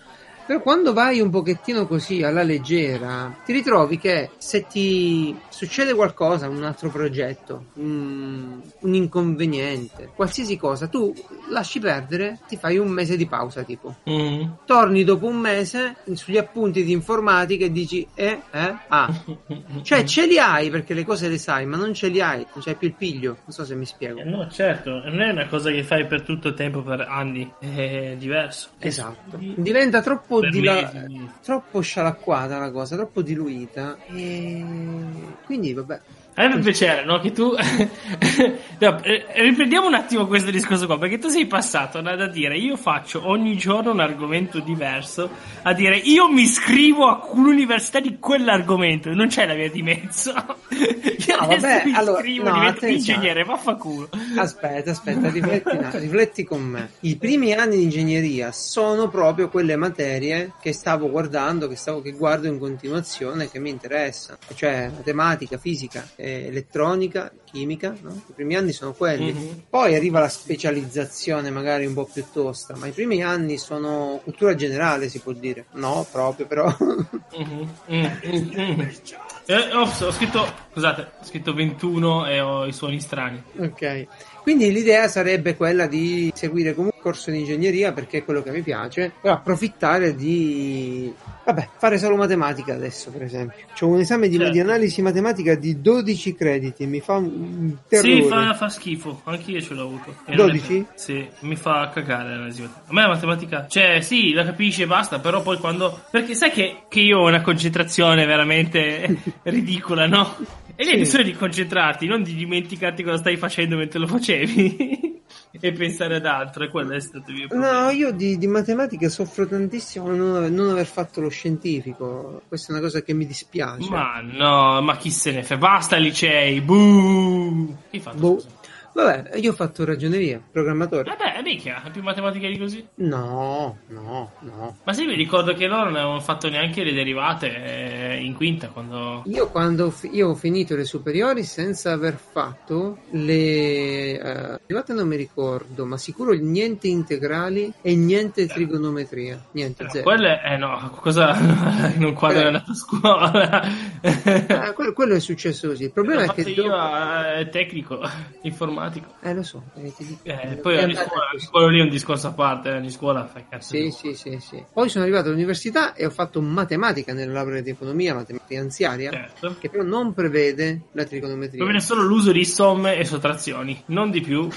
Però quando vai un pochettino così alla leggera, ti ritrovi che se ti succede qualcosa, un altro progetto, un, un inconveniente, qualsiasi cosa, tu lasci perdere, ti fai un mese di pausa tipo. Mm. Torni dopo un mese sugli appunti di informatica e dici eh, eh, ah. Cioè ce li hai perché le cose le sai, ma non ce li hai, non c'hai più il piglio, non so se mi spiego. Eh no, certo, non è una cosa che fai per tutto il tempo, per anni, è diverso. Esatto, diventa troppo Dila- troppo scialacquata la cosa, troppo diluita e quindi vabbè. A me fa piacere, no? Che tu no, riprendiamo un attimo questo discorso qua, perché tu sei passato da dire io faccio ogni giorno un argomento diverso a dire io mi iscrivo a un'università di quell'argomento, non c'è la via di mezzo. Io no, adesso vabbè, mi allora, iscrivo, no, divento ingegnere, vaffanculo. Aspetta, aspetta, rifletti, no, rifletti con me. I primi anni di ingegneria sono proprio quelle materie che stavo guardando, che stavo che guardo in continuazione, che mi interessa, cioè matematica, fisica, elettronica, chimica, no? I primi anni sono quelli, mm-hmm. poi arriva la specializzazione magari un po' più tosta, ma i primi anni sono cultura generale, si può dire, no proprio però mm-hmm. Mm-hmm. Eh, oh, ho scritto, scusate, ho scritto ventuno e ho i suoni strani, ok. Quindi l'idea sarebbe quella di seguire comunque il corso di ingegneria perché è quello che mi piace, però approfittare di, vabbè, fare solo matematica adesso, per esempio. C'ho un esame di, certo. di analisi matematica di dodici crediti, mi fa un terrore. Sì, fa, fa schifo, anche io ce l'ho avuto. E dodici? È... Sì, mi fa cagare l'analisi matematica. A me la matematica, cioè sì, la capisci e basta, però poi quando... Perché sai che, che io ho una concentrazione veramente ridicola, no? E lì è solo di concentrarti, non di dimenticarti cosa stai facendo mentre lo facevi e pensare ad altro, e quello è stato il mio problema. No, io di, di matematica soffro tantissimo non, non aver fatto lo scientifico, questa è una cosa che mi dispiace. Ma no, ma chi se ne fa? Basta licei, buh! Chi hai fatto, boh. Vabbè, io ho fatto ragioneria, programmatore. Vabbè, mica, è più matematica di così? No, no, no. Ma sì, mi ricordo che loro non avevano fatto neanche le derivate in quinta quando... Io quando f- io ho finito le superiori senza aver fatto le uh, derivate non mi ricordo, ma sicuro niente integrali e niente trigonometria, niente eh, zero. Quelle, eh no, cosa non quadra eh. la nata scuola. eh, quello, quello è successo così. Il problema è che io dopo... a, tecnico, informatico. Eh lo so, eh, ti dico. Eh, poi ogni scuola, ogni scuola lì è un discorso a parte, ogni scuola fa cazzo. Sì, sì, sì, sì. Poi sono arrivato all'università e ho fatto matematica nella laurea di economia, matematica finanziaria, certo. che però non prevede la trigonometria. Prevede solo l'uso di somme e sottrazioni, non di più.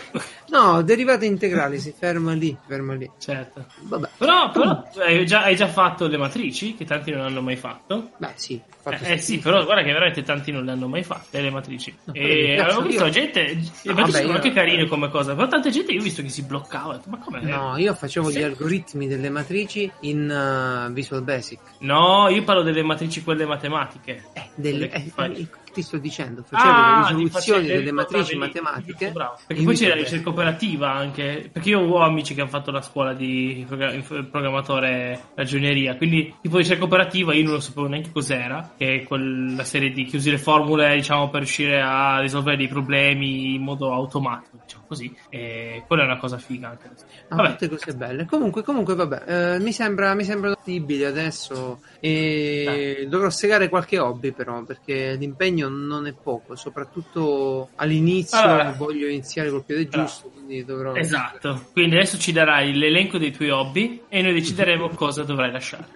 No, derivate integrali, si ferma lì, ferma lì. Certo. Vabbè. Però, però hai, già, hai già fatto le matrici, che tanti non hanno mai fatto. Beh sì. Fatto eh sì, però guarda che veramente tanti non le hanno mai fatte, le matrici. No, e avevo visto io... gente... No, vabbè, sono anche carine come cosa, però tanta gente io ho visto che si bloccava. Ma com'è? No, io facevo sì. gli algoritmi delle matrici in uh, Visual Basic. No, io parlo delle matrici quelle matematiche. Eh, del, eh, eh, ti sto dicendo, facevo ah, le risoluzioni delle ricordavi, matrici matematiche, bravo. Perché poi c'era la ricerca operativa anche, perché io ho amici che hanno fatto la scuola di programmatore ragioneria, quindi tipo ricerca operativa io non lo sapevo neanche cos'era, che è quella serie di chiusi le formule, diciamo, per riuscire a risolvere dei problemi in modo automatico, diciamo così, e quella è una cosa figa anche. Vabbè. Ah, tutte cose belle. Comunque, comunque vabbè, eh, mi sembra mi sembra possibile adesso e eh. dovrò segare qualche hobby però, perché l'impegno non è poco, soprattutto all'inizio. Allora, voglio iniziare col piede giusto, allora. Quindi dovrò... Esatto, quindi adesso ci darai l'elenco dei tuoi hobby e noi decideremo cosa dovrai lasciare.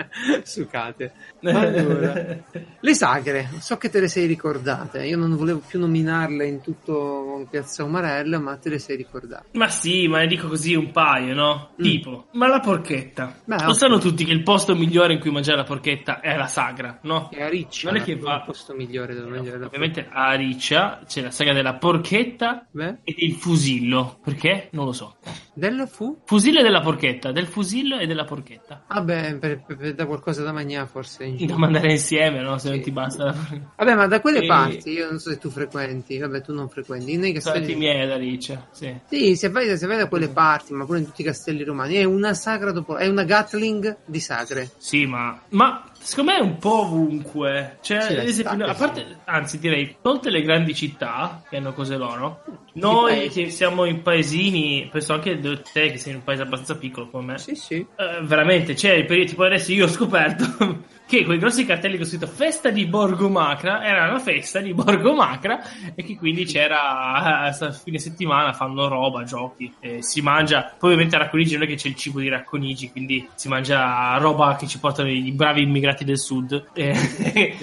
Sucate. Allora, le sagre, so che te le sei ricordate, io non volevo più nominarle in tutto Piazza Umarell, ma te le sei ricordate. Ma sì, ma ne dico così un paio, no? Mm. Tipo, ma la porchetta. Beh, lo sanno tutti che il posto migliore in cui mangiare la porchetta è la sagra, no? È a Riccia. Non è che va... il posto migliore dove no, mangiare la ovviamente porchetta. A Riccia c'è la sagra della porchetta. Beh. E del fusillo. Perché? Non lo so. Del fu? Fusillo e della porchetta. Del fusillo e della porchetta. Vabbè, ah per, per, per da qualcosa da mangiare forse. Da mandare insieme, no? Se sì. Non ti basta. Vabbè, ma da quelle e... parti, io non so se tu frequenti. Vabbè, tu non frequenti. Nei castelli... Sono miei da Riccia, sì. Sì, se vai, se vai da quelle parti, ma pure in tutti i castelli romani, è una sagra dopo... è una Gatling di sagre. Sì, ma... ma... secondo me è un po' ovunque, cioè, sì, ad esempio, no, a parte, anzi direi, tutte le grandi città che hanno cose loro, noi che siamo in paesini, penso anche te che sei in un paese abbastanza piccolo come me, sì, sì. Eh, veramente, c'è il periodo, tipo adesso io ho scoperto che quei grossi cartelli che ho scritto festa di Borgo Macra, era una festa di Borgo Macra e che quindi c'era, a fine settimana fanno roba, giochi, e si mangia, poi ovviamente a Racconigi non è che c'è il cibo di Racconigi, quindi si mangia roba che ci portano i bravi immigrati del sud, eh,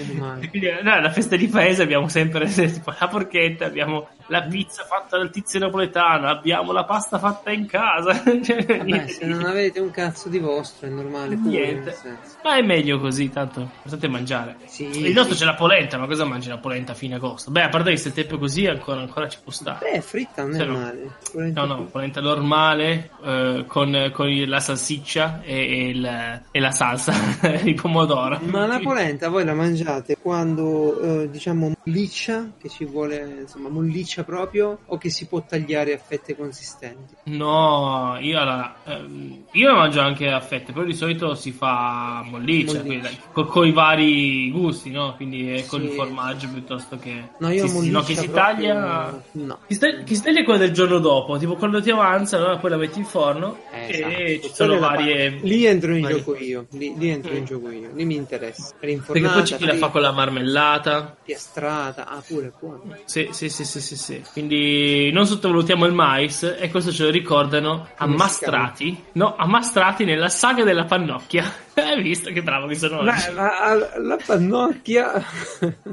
quindi, no, la festa di paese abbiamo sempre tipo, la porchetta, abbiamo la pizza fatta dal tizio napoletano, abbiamo la pasta fatta in casa. Vabbè, se non avete un cazzo di vostro è normale niente pure, ma è meglio così, tanto potete mangiare. Sì, il nostro sì. C'è la polenta, ma cosa mangi la polenta a fine agosto? Beh, a parte che se il tempo è così ancora ancora ci può stare. Beh, fritta non è male, no no, polenta normale, eh, con, con la salsiccia e, e, la, e la salsa di pomodoro. Ma la polenta voi la mangiate quando eh, diciamo molliccia, che ci vuole insomma molliccia proprio, o che si può tagliare a fette consistenti? No, io allora ehm, io la mangio anche a fette, però di solito si fa molliccia, molliccia. Quindi, con i vari gusti, no? Quindi eh, con sì. Il formaggio piuttosto che no, io si, no, che si taglia no. Chi si taglia è quella del giorno dopo, tipo quando ti avanza, allora poi la metti in forno, eh, e esatto. Ci sono varie, lì entro in gioco io, lì, lì entro mm. in gioco io lì mi interessa. Perché poi c'è chi la fa con la marmellata piastrata, ah pure buono. Sì, sì, sì, sì, sì, sì. Quindi non sottovalutiamo il mais, e questo ce lo ricordano a Mastrati, no, a Mastrati nella saga della pannocchia. Hai visto che bravo che sono oggi? La, la, la pannocchia.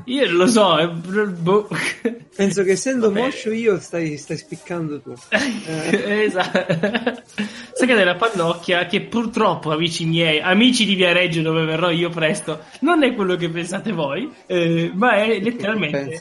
Io lo so, è... boh. Penso che essendo moscio io stai, stai spiccando tu. Eh. Esatto. Saga della pannocchia, che purtroppo amici miei, amici di Viareggio dove verrò io presto, non è quello che pensate voi, eh, ma è letteralmente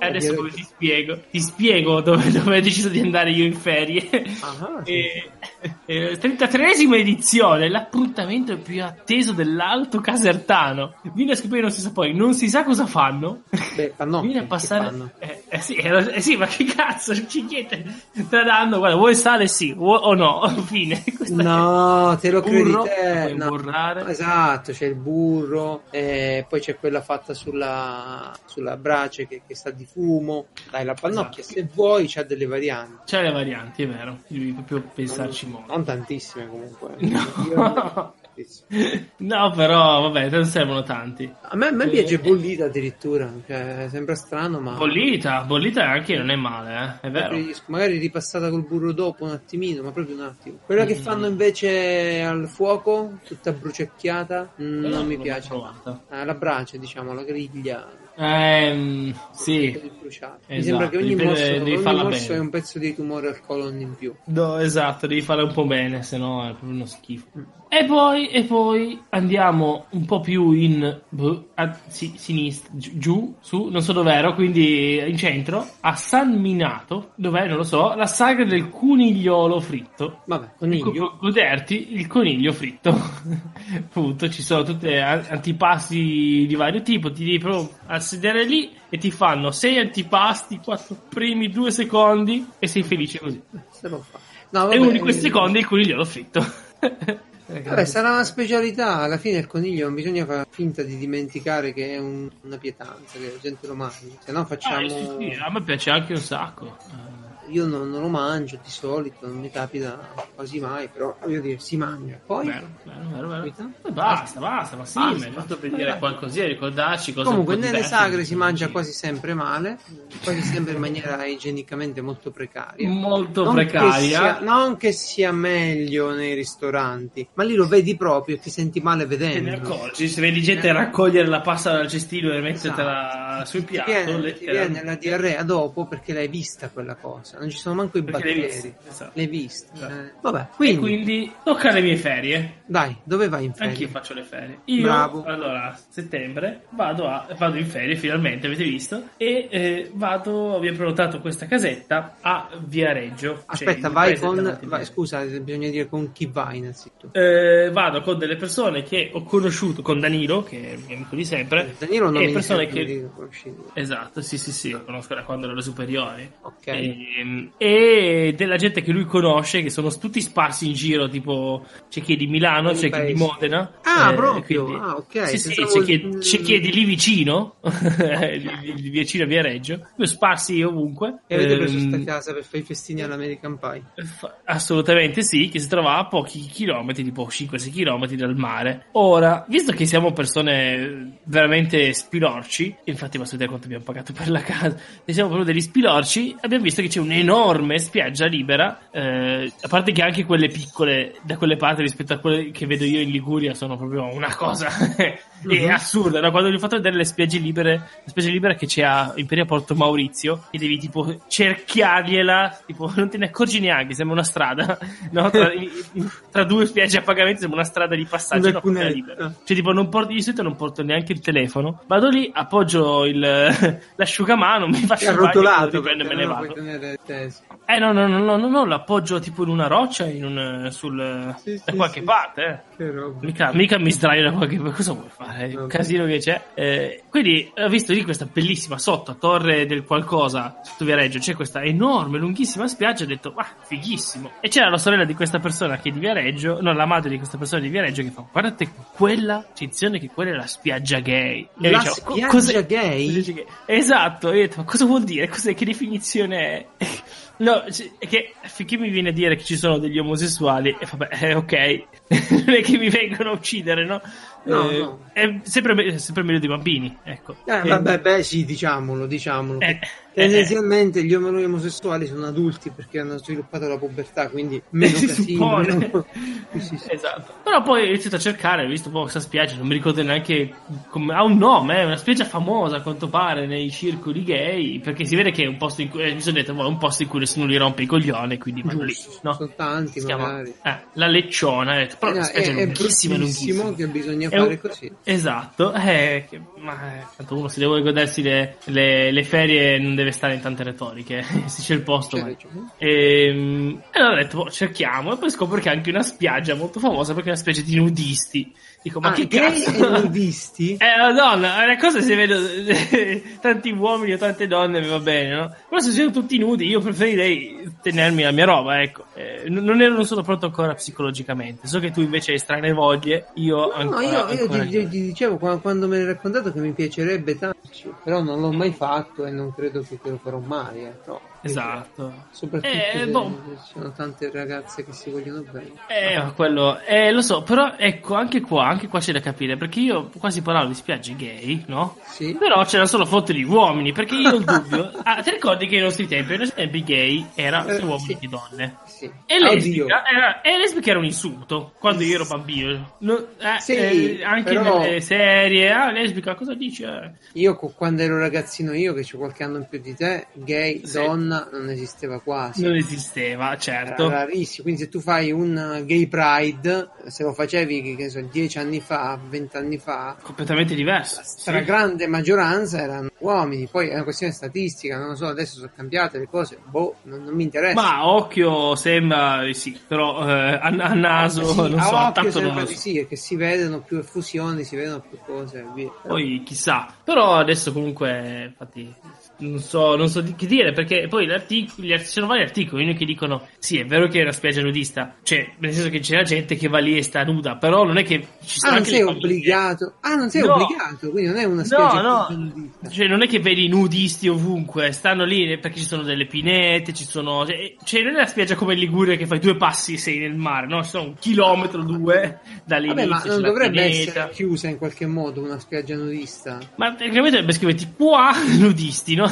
e adesso come ti spiego ti spiego dove, dove ho deciso di andare io in ferie. Ah, e, sì. eh, trentatreesima edizione, l'appuntamento più atteso dell'Alto Casertano, vieni a scoprire, non si sa poi non si sa cosa fanno. Beh, no, vieni a passare eh, eh, sì, eh, eh, sì, ma che cazzo ci chiede, sta dando, guarda, vuoi sale sì o oh, no, fine. No, te lo credi te, no, no, esatto, c'è il burro, eh, poi c'è quella fatta sulla sulla brace che, che sta di fumo, dai, la pannocchia, esatto. Se vuoi c'ha delle varianti, c'è le varianti, è vero, devi proprio pensarci non, molto non tantissime comunque, no. Io... no, però vabbè, non servono tanti. A me, a me piace bollita addirittura, cioè, sembra strano, ma bollita bollita anche non è male, eh? È vero, magari ripassata col burro dopo un attimino, ma proprio un attimo. Quella mm. che fanno invece al fuoco tutta bruciacchiata, mm, non mi piace, eh, la brace, diciamo, la griglia. Ehm, sì, esatto. Mi sembra che ogni morso, ogni morso è un pezzo di tumore al colon in più. No, esatto, devi fare un po' bene, sennò è proprio uno schifo. E poi noi e poi andiamo un po' più in buh, a si, sinistra, giù, su, non so dov'ero, quindi in centro, a San Minato, dov'è, non lo so, la sagra del conigliolo fritto. Vabbè, coniglio. Goderti il coniglio fritto. Appunto, ci sono tutti antipasti di vario tipo, ti devi proprio a sedere lì e ti fanno sei antipasti, quattro primi, due secondi e sei felice così. Se lo fa. No, vabbè, e uno di questi secondi è il coniglio fritto. Vabbè, sarà una specialità. Alla fine il coniglio non bisogna far finta di dimenticare che è un, una pietanza, che la gente lo mangia. Se no facciamo... Eh, sì, sì, a me piace anche un sacco. Io non, non lo mangio di solito, non mi capita quasi mai, però voglio dire, si mangia. Poi bello, bello, bello, bello. E basta, basta, ma sì, mi hai fatto per dire basta. Qualcosa, ricordarci cosa. Comunque nelle sagre si mangia quasi sempre male, quasi sempre in maniera igienicamente molto precaria. Molto non precaria. Che sia, non che sia meglio nei ristoranti, ma lì lo vedi proprio e ti senti male vedendo. Te ne accorgi, se vedi gente eh. raccogliere la pasta dal cestino e metterla esatto. sul piatto, ti viene, ti viene la diarrea dopo perché l'hai vista quella cosa. Non ci sono manco i batteri, le viste. Esatto. Eh. Vabbè, quindi... quindi tocca alle mie ferie. Dai, dove vai in ferie? Anch'io faccio le ferie. Io, Bravo. allora, a settembre vado, a, vado in ferie, finalmente, avete visto? E eh, vado, abbiamo prenotato questa casetta a Viareggio. Aspetta, cioè, vai con... Vai, scusa, bisogna dire con chi vai innanzitutto. Eh, vado con delle persone che ho conosciuto, con Danilo, che è mio amico di sempre. Danilo non mi persone che... di Esatto, sì, sì, sì, lo conosco da quando ero superiore. Ok. E, e della gente che lui conosce, che sono tutti sparsi in giro, tipo c'è chi è di Milano, c'è chi è di Modena. Ah, eh, proprio? Quindi... Ah, ok. Sì, sì, c'è, chi è, c'è chi è di lì vicino, di vicino a Viareggio, sparsi ovunque. E avete preso sta casa per fare i festini all'American Pie? Assolutamente sì, che si trova a pochi chilometri, tipo cinque sei chilometri dal mare. Ora, visto che siamo persone veramente spilorci, infatti basta vedere quanto abbiamo pagato per la casa, ne siamo proprio degli spilorci, abbiamo visto che c'è un enorme spiaggia libera, eh, a parte che anche quelle piccole da quelle parti rispetto a quelle che vedo io in Liguria sono proprio una cosa mm-hmm. è assurda, no? Quando gli ho fatto vedere le spiagge libere, la spiaggia libera che c'è a Imperia Porto Maurizio, e devi tipo cerchiargliela, tipo non te ne accorgi neanche, sembra una strada, no? tra, tra due spiagge a pagamento sembra una strada di passaggio, no, è libera. Cioè tipo non porto, di solito non porto neanche il telefono, vado lì, appoggio il, l'asciugamano, mi faccio arrotolato, lo riprendo e me ne vado. Eh no, no, no, no, no, no, l'appoggio tipo in una roccia, in un, sul, sì, da sì, qualche sì. parte, eh. Che roba. Mica, mica mi sdraio da qualche parte, cosa vuoi fare? Il casino che c'è. Eh, quindi ho visto lì questa bellissima sotto, a Torre del Qualcosa, sotto Viareggio, c'è questa enorme, lunghissima spiaggia, ho detto, ma ah, fighissimo. E c'era la sorella di questa persona che è di Viareggio, no, la madre di questa persona di Viareggio che fa, guardate quella, attenzione che quella è la spiaggia gay. E la dicevo, spiaggia cos'è? Gay? Esatto, e ho detto, ma cosa vuol dire? Cos'è? Che definizione è? No, è che finché mi viene a dire che ci sono degli omosessuali, e eh, vabbè, eh, ok, non è che mi vengono a uccidere, no? No, eh, no. È sempre, sempre meglio dei bambini, ecco. Eh, eh, vabbè, beh, sì, diciamolo, diciamolo. Eh, tendenzialmente eh, gli omosessuali sono adulti perché hanno sviluppato la pubertà, quindi meno casino. Meno... sì, sì, sì. Esatto. Però poi ho iniziato a cercare, ho visto un po' questa spiaggia, non mi ricordo neanche come... ha un nome, è eh, una spiaggia famosa a quanto pare nei circoli gay, perché si vede che è un posto in cui, eh, mi sono detto, boh, è un posto in cui nessuno gli rompe i coglioni, quindi vanno lì, no? Sono tanti, magari. Chiama, eh, la Lecciona, eh, però eh, la spiaggia è, è lunghissima, è lunghissima. Che bisogna fare un... così. Esatto, eh, che... ma eh, tanto uno se deve godersi le, le, le ferie non deve stare in tante retoriche, se c'è il posto. C'è, ma... c'è. E, e allora ho detto, boh, cerchiamo, e poi scopro che è anche una spiaggia molto famosa perché è una specie di nudisti. Dico, ma ah, che cazzo? Nudisti? Eh, donna, è una cosa se vedo tanti uomini o tante donne, va bene, no? Però se sono tutti nudi, io preferirei tenermi la mia roba, ecco. Eh, non ero, non sono pronto ancora psicologicamente. So che tu invece hai strane voglie, io no, ancora... No, io, ancora io ti, ti dicevo, quando, quando me l'hai raccontato, che mi piacerebbe tanto, però non l'ho mai fatto e non credo che te lo farò mai, eh, no. Esatto, soprattutto eh, boh. Ci sono tante ragazze che si vogliono bene. Eh, ah. quello, eh, lo so, però ecco, anche qua, anche qua c'è da capire, perché io quasi parlavo di spiagge gay, no? Sì. Però c'era solo foto di uomini, perché io ho il dubbio. Ah, ti ricordi che nei nostri tempi, nei nostri tempi gay era eh, uomini sì. e donne. Sì. E lesbica era, e lesbica era un insulto quando io ero bambino. No, eh, sì, eh, anche però... nelle serie, ah, lesbica, cosa dici? Eh. Io quando ero ragazzino io, che c'ho qualche anno in più di te, gay, sì. donna prima non esisteva quasi. Non esisteva, certo. Era rarissimo. Quindi se tu fai un Gay Pride, se lo facevi, che so, dieci anni fa, vent'anni fa, completamente diverso. La stragrande sì. maggioranza erano uomini. Poi è una questione statistica, non lo so, adesso sono cambiate le cose, boh, non, non mi interessa. Ma occhio sembra di sì, però eh, a, a naso, sì, non a so, a tatto sembra di sì, perché si vedono più effusioni, si vedono più cose, via. Poi chissà, però adesso comunque, infatti, non so, non so di che dire, perché poi l'articolo, ci sono vari articoli che dicono sì, è vero che è una spiaggia nudista, cioè nel senso che c'è la gente che va lì e sta nuda, però non è che ci sono ah, non sei obbligato ah non sei no. obbligato, quindi non è una spiaggia no, no. nudista, cioè non è che vedi nudisti ovunque, stanno lì perché ci sono delle pinete, ci sono, cioè non è una spiaggia come in Liguria che fai due passi e sei nel mare, no, ci sono un chilometro due dall'inizio. Vabbè, ma non dovrebbe pineta. Essere chiusa in qualche modo una spiaggia nudista, ma tecnicamente dovrebbe scriverti qua nudisti, no?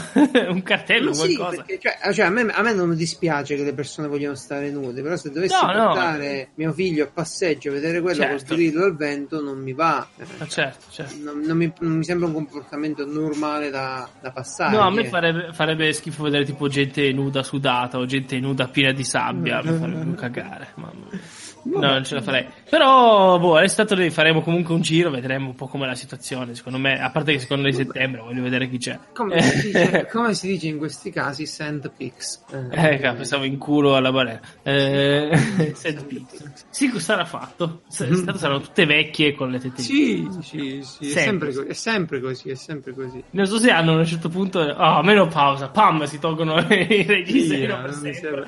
Un cartello, sì, qualcosa. Perché, cioè, cioè, a, me, a me non dispiace che le persone vogliono stare nude, però se dovessi no, portare no. mio figlio a passeggio a vedere quello certo. col grillo al vento non mi va, eh, certo, certo. Non, non, mi, non mi sembra un comportamento normale da, da passare. No, a me farebbe, farebbe schifo vedere tipo gente nuda sudata o gente nuda piena di sabbia, mi farebbe cagare, mamma mia. No, non ce la farei. Però boh, adesso tanto faremo comunque un giro, vedremo un po' com'è la situazione. Secondo me, a parte che secondo me settembre voglio vedere chi c'è. Come si dice, come si dice in questi casi, send pics. Eh, eh pensavo in culo alla balena. Eh, sì, send pics. Sì, sarà fatto. Mm. Saranno tutte vecchie con le tette. Sì, sì, sì. Sempre. È, sempre così, è sempre così, è sempre così. Non so se hanno a un certo punto. Oh, meno pausa. Pam, si tolgono i registri. Yeah, non,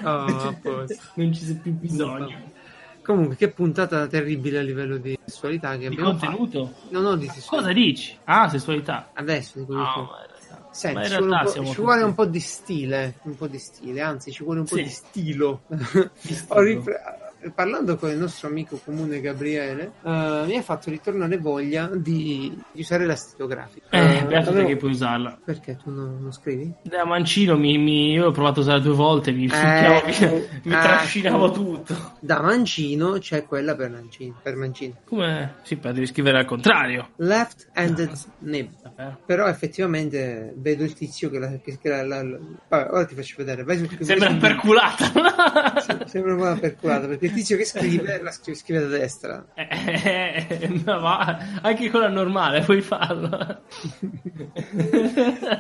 non, oh, non ci sia più bisogno. Comunque, che puntata terribile a livello di sessualità che abbiamo fatto. Di contenuto? No, no, di sessualità. Cosa dici? Ah, sessualità. Adesso dico no, senti, ma in realtà ci tutti. Vuole un po' di stile, un po' di stile, anzi ci vuole un po' sì. di stilo. Di stilo. ripre- parlando con il nostro amico comune Gabriele, uh, mi ha fatto ritornare voglia di, di usare la stilografica. Eh, uh, beato avevo... che puoi usarla. Perché tu non, non scrivi? Da mancino mi, mi, io l'ho provato a usare due volte, mi, eh, ficcavo, eh, mi eh, trascinavo tutto. Da mancino c'è, cioè quella per mancino. Per mancino. Come? Sì, per devi scrivere al contrario. Left-handed no. nib. Eh. Però effettivamente vedo il tizio che la... Che la, la, la... Vabbè, ora ti faccio vedere. Vai sul... Sembra una perculata. Sì, sembra una perculata, perché il tizio che scrive la scrive, scrive da destra, eh, eh, no, ma anche con la normale puoi farlo.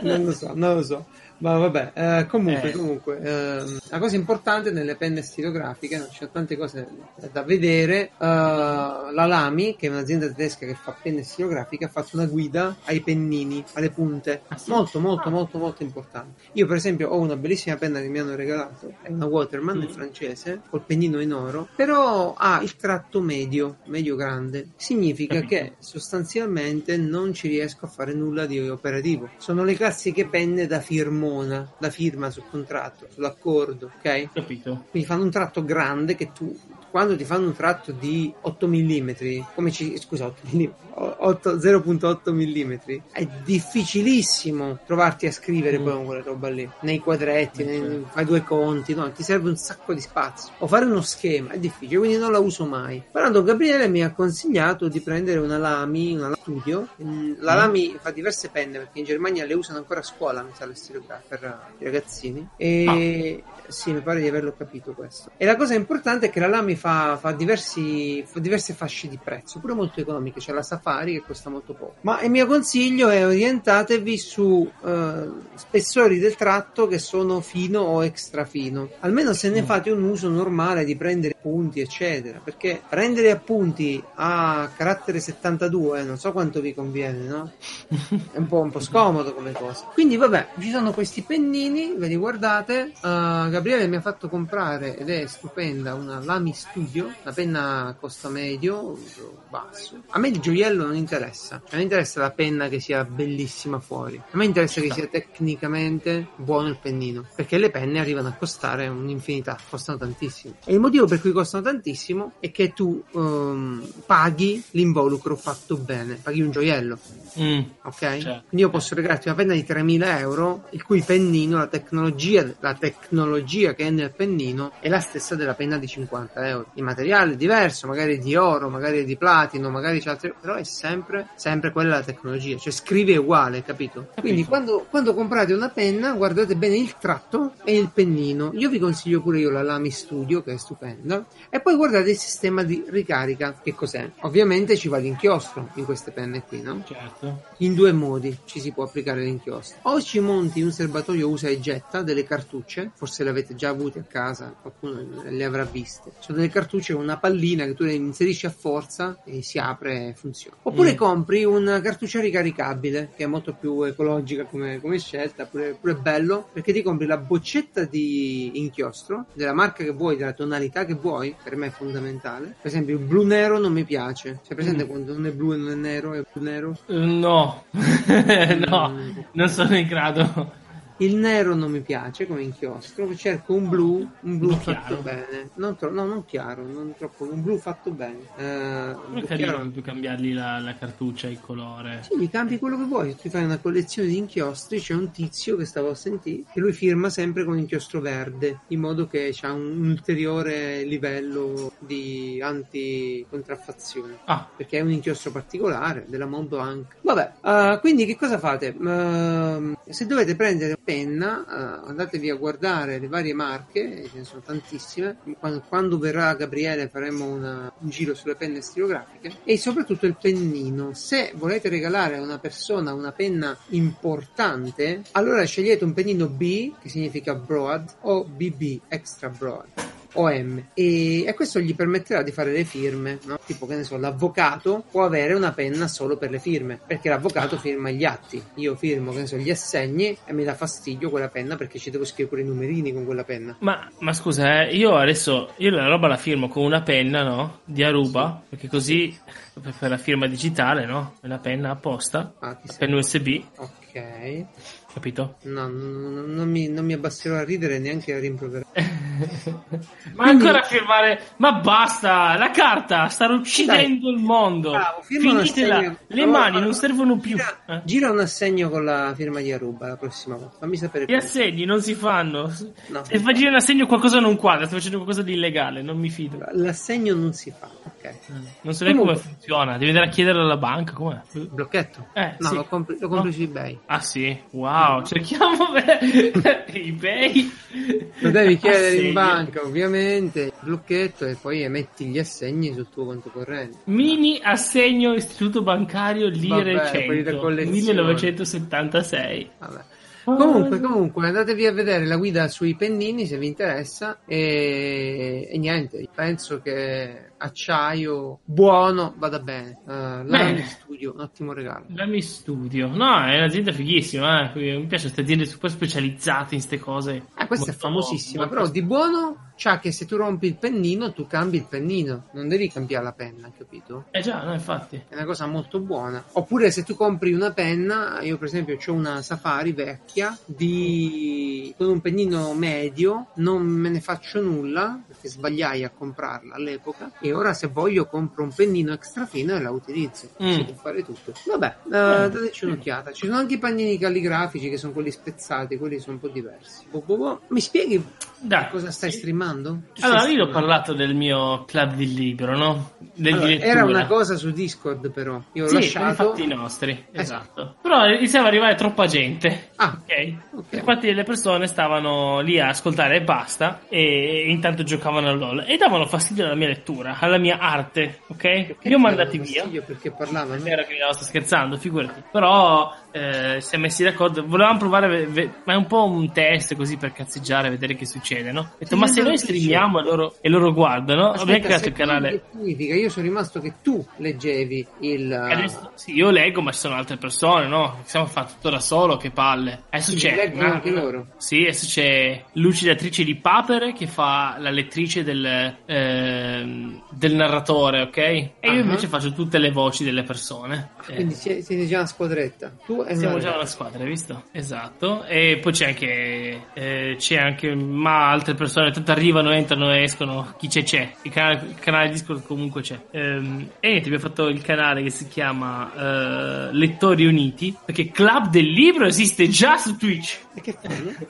non lo so non lo so ma vabbè, eh, comunque eh. comunque eh, la cosa importante nelle penne stilografiche, c'è tante cose da vedere. Uh, la Lamy, che è un'azienda tedesca che fa penne stilografiche, ha fatto una guida ai pennini, alle punte, ah, sì? molto molto ah. molto molto importante. Io per esempio ho una bellissima penna che mi hanno regalato, è una Waterman, mm. è francese, col pennino in oro, però ha il tratto medio medio grande, significa che sostanzialmente non ci riesco a fare nulla di operativo. Sono le classiche penne da firmo, la firma sul contratto, sull'accordo, ok? Capito. Quindi fanno un tratto grande che tu, quando ti fanno un tratto di otto millimetri, come ci, scusa, otto, zero virgola otto millimetri, è difficilissimo trovarti a scrivere mm. poi con quella roba lì, nei quadretti, okay. nei, fai due conti, no, ti serve un sacco di spazio, o fare uno schema, è difficile, quindi non la uso mai. Parlando, Gabriele mi ha consigliato di prendere una Lamy, una Lamy Studio, la mm. Lamy fa diverse penne, perché in Germania le usano ancora a scuola, mi sa, le stilografie per i ragazzini, e... Ah. Sì, mi pare di averlo capito questo. E la cosa importante è che la Lamy fa, fa, diversi, fa diverse fasce di prezzo, pure molto economiche. C'è la Safari che costa molto poco. Ma il mio consiglio è orientatevi su eh, spessori del tratto che sono fino o extra fino. Almeno se ne fate un uso normale di prendere punti, eccetera. Perché prendere appunti a carattere settantadue, non so quanto vi conviene, no? È un po', un po' scomodo come cosa. Quindi vabbè, ci sono questi pennini, ve li guardate. Uh, Gabriele mi ha fatto comprare, ed è stupenda, una Lamy Studio, la penna costa medio, basso. A me il gioiello non interessa, cioè, non interessa la penna che sia bellissima fuori, a me interessa che sia tecnicamente buono il pennino, perché le penne arrivano a costare un'infinità, costano tantissimo, e il motivo per cui costano tantissimo è che tu um, paghi l'involucro fatto bene, paghi un gioiello, mm, ok? Certo. Quindi io posso regalarti una penna di tremila euro, il cui cui pennino, la tecnologia, la tecnologia che è nel pennino è la stessa della penna di cinquanta euro. Il materiale è diverso, magari è di oro, magari è di platino, magari c'è altri, però è sempre, sempre quella la tecnologia, cioè scrive uguale, capito? capito. Quindi quando, quando comprate una penna guardate bene il tratto e il pennino. Io vi consiglio pure io la Lamy Studio, che è stupenda, e poi guardate il sistema di ricarica, che cos'è? Ovviamente ci va l'inchiostro in queste penne qui, no? Certo. In due modi ci si può applicare l'inchiostro: o ci monti un serbatoio usa e getta, delle cartucce, forse le avete già avute a casa, qualcuno le avrà viste, sono delle cartucce con una pallina che tu le inserisci a forza e si apre e funziona. Oppure mm. compri una cartuccia ricaricabile, che è molto più ecologica come, come scelta, pure, pure bello, perché ti compri la boccetta di inchiostro della marca che vuoi, della tonalità che vuoi. Per me è fondamentale, per esempio il blu nero non mi piace, cioè presente mm. quando non è blu e non è nero, è blu nero? No, no, mm. non sono in grado. Il nero non mi piace come inchiostro, cerco un blu, un blu non fatto chiaro. bene, non tro- no, non chiaro, non troppo, un blu fatto bene. Eh, non è carino tu cambiargli la, la cartuccia, il colore. Sì, gli cambi quello che vuoi, ti fai una collezione di inchiostri. C'è un tizio che stavo a sentire che lui firma sempre con inchiostro verde, in modo che c'ha un ulteriore livello di anticontraffazione. Ah. Perché è un inchiostro particolare, della Montblanc. Vabbè, uh, quindi che cosa fate? Uh, se dovete prendere penna, uh, andatevi a guardare le varie marche, ce ne sono tantissime. Quando, quando verrà Gabriele faremo una, un giro sulle penne stilografiche e soprattutto il pennino. Se volete regalare a una persona una penna importante, allora scegliete un pennino B, che significa broad, o B B, extra broad, O M, e, e questo gli permetterà di fare le firme, no? Tipo, che ne so, l'avvocato può avere una penna solo per le firme, perché l'avvocato firma gli atti. Io firmo, che ne so, gli assegni, e mi dà fastidio quella penna perché ci devo scrivere pure i numerini con quella penna. Ma, ma scusa, eh, io adesso io la roba la firmo con una penna, no? Di Aruba, sì. Perché così per la firma digitale, no? Una penna apposta, ah, penna U S B. Ok. Capito? No, no, no non, mi, non mi abbasserò a ridere, neanche a rimproverare. Ma quindi... ancora firmare? Ma basta, la carta sta uccidendo il mondo. Bravo, finitela, le allora, mani allora, non servono più. Gira, eh? gira un assegno con la firma di Aruba la prossima volta, fammi sapere. Gli assegni non si fanno, no. Se fa girare un assegno qualcosa non quadra, sto facendo qualcosa di illegale, non mi fido. L'assegno non si fa, ok. Non so neanche come funziona, devi andare a chiedere alla banca, com'è? Blocchetto? Eh, no, sì. lo compri, lo compri no. su eBay. Ah sì, wow. Wow, cerchiamo eBay. Lo devi chiedere in banca, ovviamente, il blocchetto, e poi emetti gli assegni sul tuo conto corrente. Mini assegno istituto bancario lire Vabbè, cento, millenovecentosettantasei. Vabbè. Comunque, comunque, andatevi a vedere la guida sui pennini se vi interessa. E, e niente, penso che acciaio buono vada bene. Uh, la Lamy Studio, un ottimo regalo. Lamy Studio, no, è un'azienda fighissima. Eh. Mi piace queste aziende super specializzate in queste cose. Eh, questa molto, è famosissima, molto... però di buono c'ha che se tu rompi il pennino, tu cambi il pennino, non devi cambiare la penna, capito? Eh già, no, infatti. È una cosa molto buona. Oppure se tu compri una penna, io per esempio c'ho una Safari vecchia. Di... con un pennino medio non me ne faccio nulla perché sbagliai a comprarla all'epoca, e ora se voglio compro un pennino extra fino e la utilizzo, mm. si può fare tutto. Vabbè, uh, dateci un'occhiata, ci sono anche i pennini calligrafici che sono quelli spezzati, quelli sono un po' diversi. Bo, bo, bo. Mi spieghi Dai. cosa stai streamando? Tu allora stai io streamando? Ho parlato del mio club del libro, no? Del allora, di era una cosa su Discord, però io ho sì, lasciato fatti i nostri, eh, esatto, sì. Però iniziava ad arrivare troppa gente. ah Okay. Okay. Infatti le persone stavano lì a ascoltare e basta, e intanto giocavano a LOL e davano fastidio alla mia lettura, alla mia arte, ok? Perché li ho mandati via perché parlavano. Era che io sto scherzando, figurati. Però eh, si è messi d'accordo, volevamo provare ve- ve- ma è un po' un test così per cazzeggiare, vedere che succede, no? Ho detto, ma se noi streamiamo e loro, e loro guardano. Aspetta, abbiamo creato il canale. Che significa? Io sono rimasto che tu leggevi il... Adesso, sì, io leggo, ma ci sono altre persone, no? Siamo fatti tutto da solo, che palle. Adesso sì, c'è una, anche loro. Sì, adesso c'è l'uccidatrice di papere che fa la lettrice del, eh, del narratore, ok? E uh-huh. io invece faccio tutte le voci delle persone. Quindi eh. siete già una squadretta. Tu esatto. Siamo già alla squadra, hai visto? Esatto. E poi c'è anche eh, c'è anche ma altre persone, tanto arrivano, entrano e escono. Chi c'è c'è. Il canale, il canale Discord comunque c'è. Ehm, e niente, abbiamo fatto il canale che si chiama eh, Lettori Uniti, perché Club del Libro esiste già su Twitch. Che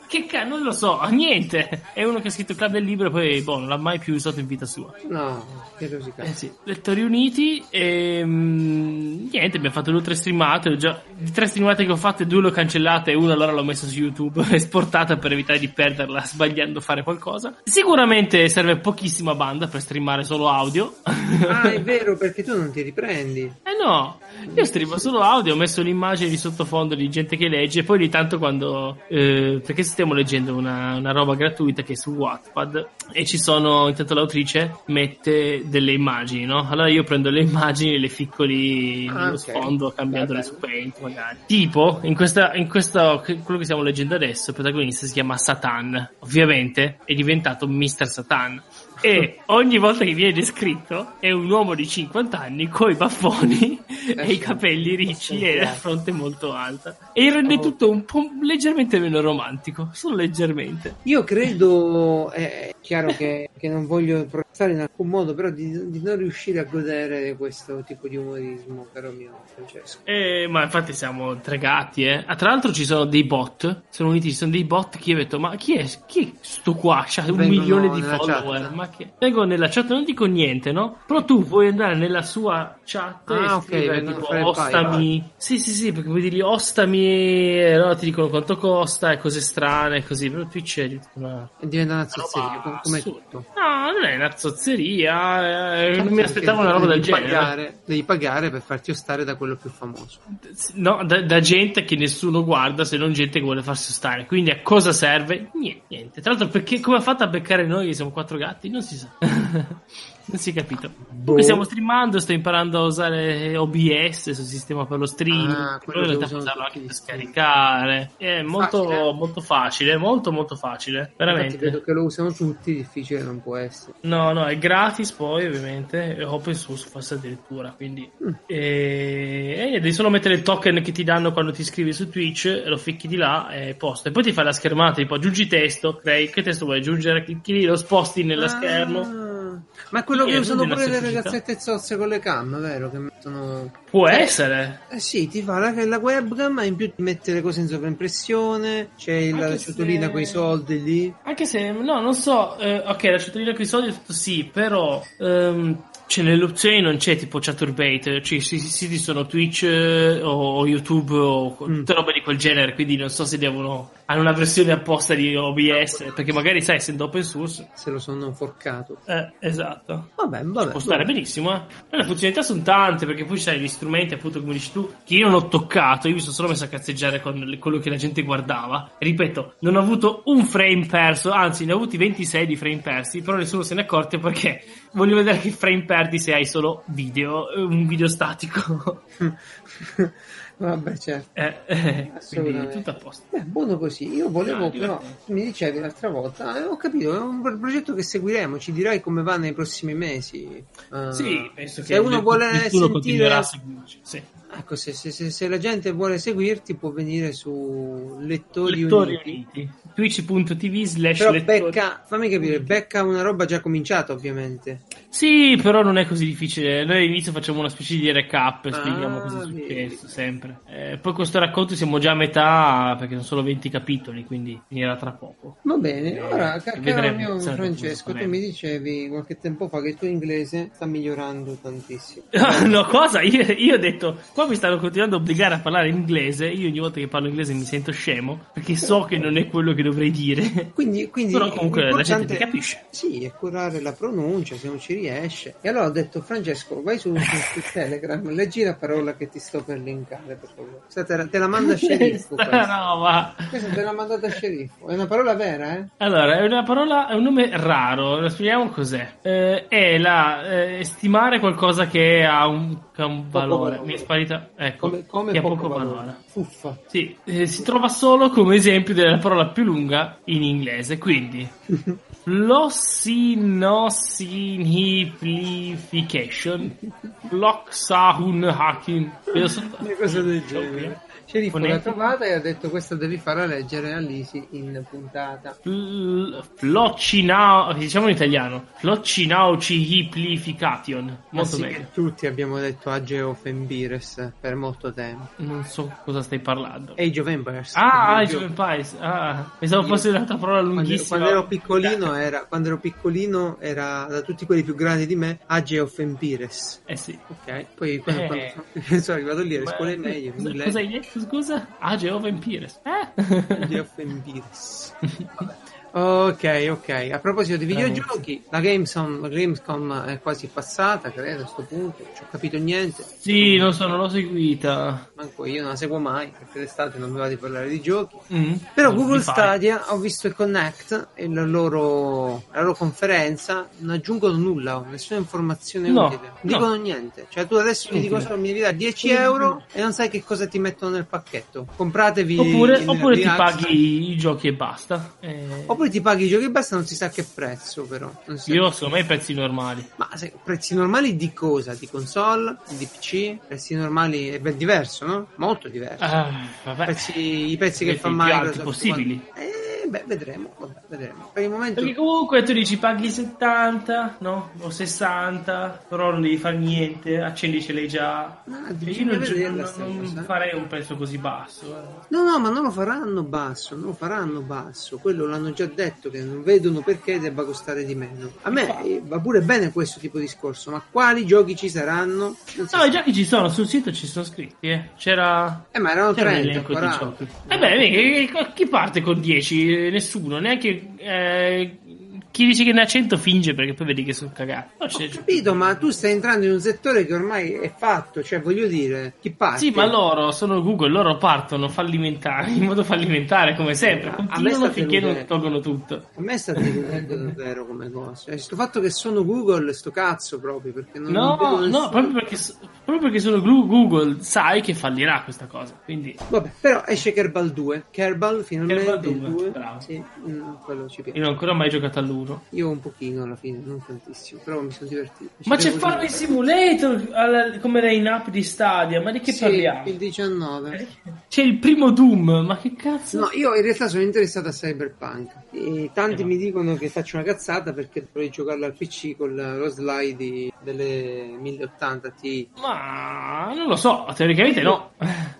che cazzo, non lo so, niente. È uno che ha scritto Club del Libro e poi boh, non l'ha mai più usato in vita sua. No, che cosicà. Eh sì, Lettori Uniti e mh, niente, abbiamo fatto due o tre streamate, già, di tre streamate che ho fatte due l'ho cancellata e una allora l'ho messa su YouTube, esportata per evitare di perderla sbagliando fare qualcosa. Sicuramente serve pochissima banda per streamare solo audio. Ah, è vero, perché tu non ti riprendi. Eh no, io streamo solo audio, ho messo l'immagine di sottofondo di gente che legge, poi ogni tanto quando eh, perché stiamo leggendo una, una roba gratuita che è su Wattpad e ci sono, intanto l'autrice mette delle immagini, no? Allora io prendo le immagini e le ficco lì nello ah, okay. sfondo, cambiandole su Paint magari. Tipo, in questa, in questa, quello che stiamo leggendo adesso, il protagonista si chiama Satan, ovviamente è diventato mister Satan. E ogni volta che viene descritto è un uomo di cinquanta anni coi baffoni eh, e i capelli ricci e la fronte molto alta, e rende oh. tutto un po' leggermente meno romantico, solo leggermente. Io credo, è chiaro che, che non voglio protestare in alcun modo, però di, di non riuscire a godere questo tipo di umorismo, caro mio Francesco. Eh, ma infatti siamo tre gatti, eh. Ah, tra l'altro ci sono dei bot, sono uniti, ci sono dei bot che io ho detto, ma chi è, chi è sto qua? C'ha un Vengono milione di follower, chat. Ma che... vengo nella chat, non dico niente, no? Però tu puoi andare nella sua chat ah, e okay, scrivere tipo ostami pie, sì sì sì, perché puoi dirgli ostami e allora ti dicono quanto costa e cose strane e così. Però Twitch è una... diventa una zozzeria, no, come tutto. No, non è una zozzeria, eh, certo, mi aspettavo una roba del genere. Pagare, devi pagare per farti ostare da quello più famoso, no, da, da gente che nessuno guarda, se non gente che vuole farsi ostare. Quindi a cosa serve? Niente, niente. Tra l'altro, perché come ha fatto a beccare noi che siamo quattro gatti? Non si sa. Non si è capito. Comunque stiamo streamando, sto imparando a usare O B S, il sistema per lo streaming. Ah, quello in realtà usarlo anche per scaricare. È molto facile. molto facile, molto molto facile, veramente. Infatti, credo che lo usano tutti, difficile non può essere. No, no, è gratis poi ovviamente, è open source forse addirittura, quindi mm. e... e devi solo mettere il token che ti danno quando ti iscrivi su Twitch, lo ficchi di là e posta. E poi ti fai la schermata, tipo aggiungi testo, crei, che testo vuoi aggiungere, clicchi lì, lo sposti nello ah. schermo. Ma quello che usano pure le ragazzette zozze con le cam, vero? Che mettono... Può eh, essere. Eh sì, ti fa la, la webcam, ma in più ti mette le cose in sovraimpressione. C'è la ciotolina se... con i soldi lì. Anche se, no, non so. Eh, ok, la ciotolina con i soldi è tutto sì, però... Um... Cioè, nelle opzioni non c'è tipo Chaturbate, cioè ci siti sono Twitch eh, o YouTube o tutta mm. roba di quel genere, quindi non so se devono hanno una versione apposta di O B S, no, perché magari sai, essendo open source se lo sono forcato. Eh, esatto. Vabbè, vabbè. Può stare vabbè. benissimo, eh. Le funzionalità sono tante, perché poi c'hai gli strumenti, appunto, come dici tu, che io non ho toccato, io mi sono solo messo a cazzeggiare con quello che la gente guardava. Ripeto, non ho avuto un frame perso, anzi ne ho avuti ventisei di frame persi, però nessuno se ne è accorto, perché voglio vedere che frame perso perdi se hai solo video, un video statico. Vabbè, certo, eh, eh, assolutamente, tutto a posto. Beh, buono così. Io volevo, no, però mi dicevi l'altra volta, eh, ho capito, è un progetto che seguiremo, ci dirai come va nei prossimi mesi. Uh, sì, penso se che uno vuole sentire... continuerà a seguirci, sì. Ecco, se, se, se, se la gente vuole seguirti può venire su Lettori, Lettori Uniti, Uniti. twitch punto tv slash Però becca, fammi capire, becca una roba già cominciata, ovviamente. Sì, però non è così difficile. Noi all'inizio facciamo una specie di recap, ah, spieghiamo cosa è successo, sì. sempre. Eh, poi con questo racconto siamo già a metà, perché sono solo venti capitoli, quindi finirà tra poco. Va bene, eh, ora, car- caro mio Francesco, tu mi dicevi qualche tempo fa che il tuo inglese sta migliorando tantissimo. No, cosa? Io, io ho detto, qua mi stanno continuando a obbligare a parlare inglese, io ogni volta che parlo inglese mi sento scemo, perché so che non è quello che dovrei dire. Quindi, quindi però comunque la gente ti capisce. Sì, è curare la pronuncia, se non ci riesce. E allora ho detto, Francesco, vai su, su, su Telegram, leggi la parola che ti sto per linkare, per favore. Senta, te la manda sceriffo. No, ma... questa te l'ha mandata sceriffo. È una parola vera, eh? Allora, è una parola, è un nome raro, lo spieghiamo cos'è. Eh, è la eh, stimare qualcosa che ha un, che ha un valore. valore. Mi è sparita, ecco, come, come che poco ha poco valore. valore. Fuffa. Sì, eh, si trova solo come esempio della parola più lunga in inglese, quindi... Flossinosimplification, Locksaun Hacking, cosa del genere? Sceriffo l'ha trovata e ha detto: questa devi farla leggere a Lisi in puntata. Floccinao, diciamo in italiano, floccinao cigliplification. Molto sì, meglio. Tutti abbiamo detto Age of Empires per molto tempo. Non so cosa stai parlando. Age of Empires. Ah, Age of Empires. Ah, pensavo fosse un'altra parola lunghissima. Quando ero piccolino era, quando ero piccolino era da tutti quelli più grandi di me, Age of Empires. Eh sì. Ok. Poi quando, eh. quando sono arrivato lì alle scuole medie. Cosa hai detto? Scusa? Age of Empires. Age of Empires. Vabbè. Ok, ok. A proposito di videogiochi, la Gamescom, la Gamescom è quasi passata, credo, a sto punto. Non ci ho capito niente. Sì, non so, non l'ho seguita. Manco io non la seguo mai, perché d'estate non mi va di parlare di giochi. Mm, Però Google Stadia, ho visto il Connect e la loro, la loro conferenza, non aggiungono nulla, nessuna informazione no, utile. Non dicono no. niente. Cioè tu adesso mi dico solo, mi devi dare dieci euro e non sai che cosa ti mettono nel pacchetto. Compratevi... Oppure, oppure ti paghi i giochi e basta. Eh... Oppure ti paghi i giochi e basta, non si sa che prezzo però. Non si Io so, ma i prezzi normali. Ma se, prezzi normali di cosa? Di console? Di P C? Prezzi normali è ben diverso, no? Molto diverso. Uh, prezzi, I prezzi che fa Microsoft. Più alti possibili. Quando... Eh, Beh, vedremo, vabbè, vedremo. Per il momento... Perché comunque tu dici paghi settanta, no? O sessanta, però non devi fare niente, accendi ce l'hai già. Ah, io non, non, non farei un prezzo così basso. No, no, ma non lo faranno basso, non lo faranno basso. Quello l'hanno già detto, che non vedono perché debba costare di meno. A me va pure bene questo tipo di discorso, ma quali giochi ci saranno? No, sa. I giochi ci sono, sul sito ci sono scritti, eh. C'era... Eh, ma erano trenta, quaranta. Di eh no. Beh, chi parte con dieci? Nessuno, neanche eh, chi dice che ne ha cento finge, perché poi vedi che sono cagati. No, ho capito, ma tu stai entrando in un settore che ormai è fatto, cioè voglio dire, chi parte? Sì, ma loro sono Google, loro partono fallimentari, in modo fallimentare come sempre, continuano finché non tolgono tutto. A me sta deludendo davvero come cosa, cioè, sto fatto che sono Google, sto cazzo proprio, perché non No, non no, proprio perché, proprio perché sono Google, sai che fallirà questa cosa, quindi... Vabbè, però esce Kerbal due, Kerbal finalmente Kerbal due, due. Sì, quello ci piace. Io non ho ancora mai giocato all'uno. Io un pochino alla fine, non tantissimo, però mi sono divertito. Ci ma c'è Farming Simulator alla, come era in app di Stadia, ma di che sì, parliamo? Il diciannove. C'è il primo Doom, ma che cazzo? No, io in realtà sono interessato a Cyberpunk. E tanti eh no. mi dicono che faccio una cazzata perché dovrei giocarlo al P C con lo slide di, delle mille ottanta Ti. Ma non lo so, teoricamente no.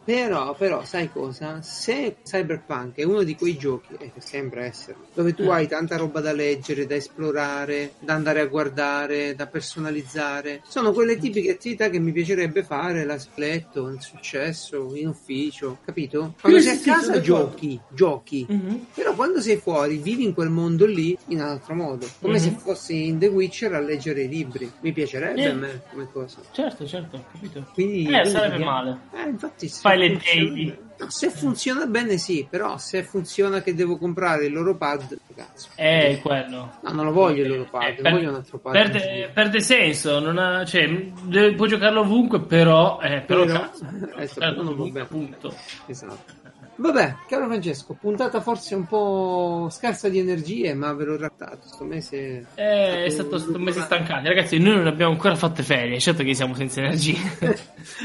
Però, però, sai cosa? Se Cyberpunk è uno di quei giochi, sembra essere, dove tu hai tanta roba da leggere, da esplorare, da andare a guardare, da personalizzare, sono quelle tipiche attività che mi piacerebbe fare, l'aspetto, il successo in ufficio, capito? Quando sei a casa giochi, giochi, mm-hmm. però quando sei fuori vivi in quel mondo lì in un altro modo, come mm-hmm. se fossi in The Witcher a leggere i libri, mi piacerebbe eh. a me come cosa. Certo, certo, capito. Quindi, eh, quindi sarebbe via. male. Eh, infatti fai le daily. No, se funziona bene sì, però se funziona che devo comprare il loro pad, cazzo. Eh, quello. No, non lo voglio il loro pad, eh, per, voglio un altro pad. Perde, perde senso, non ha, cioè, deve, puoi giocarlo ovunque, però eh, però, però cazzo. Eh, sto però, non va bene. Punto. Esatto. Vabbè, caro Francesco, puntata forse un po' scarsa di energie, ma ve l'ho rattato, sto mese... Eh, è stato, è stato un mese stancante, ragazzi, noi non abbiamo ancora fatte ferie, certo che siamo senza energie.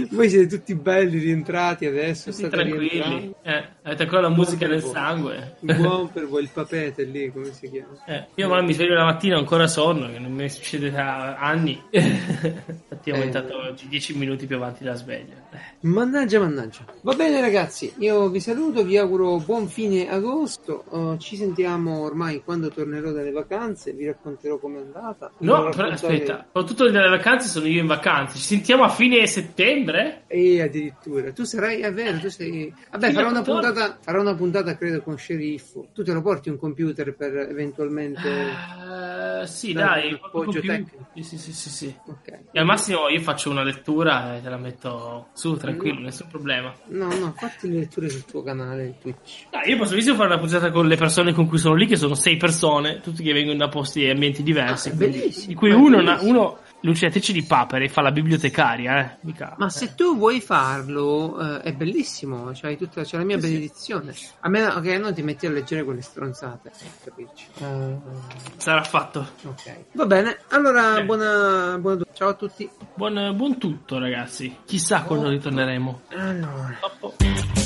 Voi siete tutti belli, rientrati adesso, tutti state tranquilli, eh, avete ancora la buon musica nel voi. sangue. Buon per voi, il papete lì, come si chiama? Eh, io ma mi sveglio la mattina, ancora sonno, che non mi succede da anni. Infatti ho eh, aumentato oggi dieci minuti più avanti la sveglia. Mannaggia, mannaggia. Va bene ragazzi, io vi saluto. Vi auguro buon fine agosto. Uh, ci sentiamo ormai quando tornerò dalle vacanze. Vi racconterò com'è andata. No, però aspetta, soprattutto dalle vacanze sono io in vacanza. Ci sentiamo a fine settembre? E addirittura tu sarai, è vero, tu sei. Vabbè, farò una puntata, farò una puntata credo con Sceriffo. Tu te lo porti un computer per eventualmente. Uh, sì, dai, un appoggio tecnico. Sì, sì, sì, sì. Okay. E al massimo io faccio una lettura e te la metto su, tranquillo, no. nessun problema. No, no, fatti le letture sul tuo canale Twitch. Ah, io posso fare una puntata con le persone con cui sono lì, che sono sei persone, tutti che vengono da posti e ambienti diversi, ah, quindi, di cui uno, una, uno l'ucciatrice di papere fa la bibliotecaria, eh. Mica, ma eh. se tu vuoi farlo eh, è bellissimo, cioè, tutta, c'è la mia sì, benedizione sì. A meno che okay, non ti metti a leggere quelle stronzate, capirci. Uh, sarà fatto, ok, va bene, allora sì. buona, buona ciao a tutti, buon, buon tutto ragazzi, chissà oh, quando ritorneremo allora.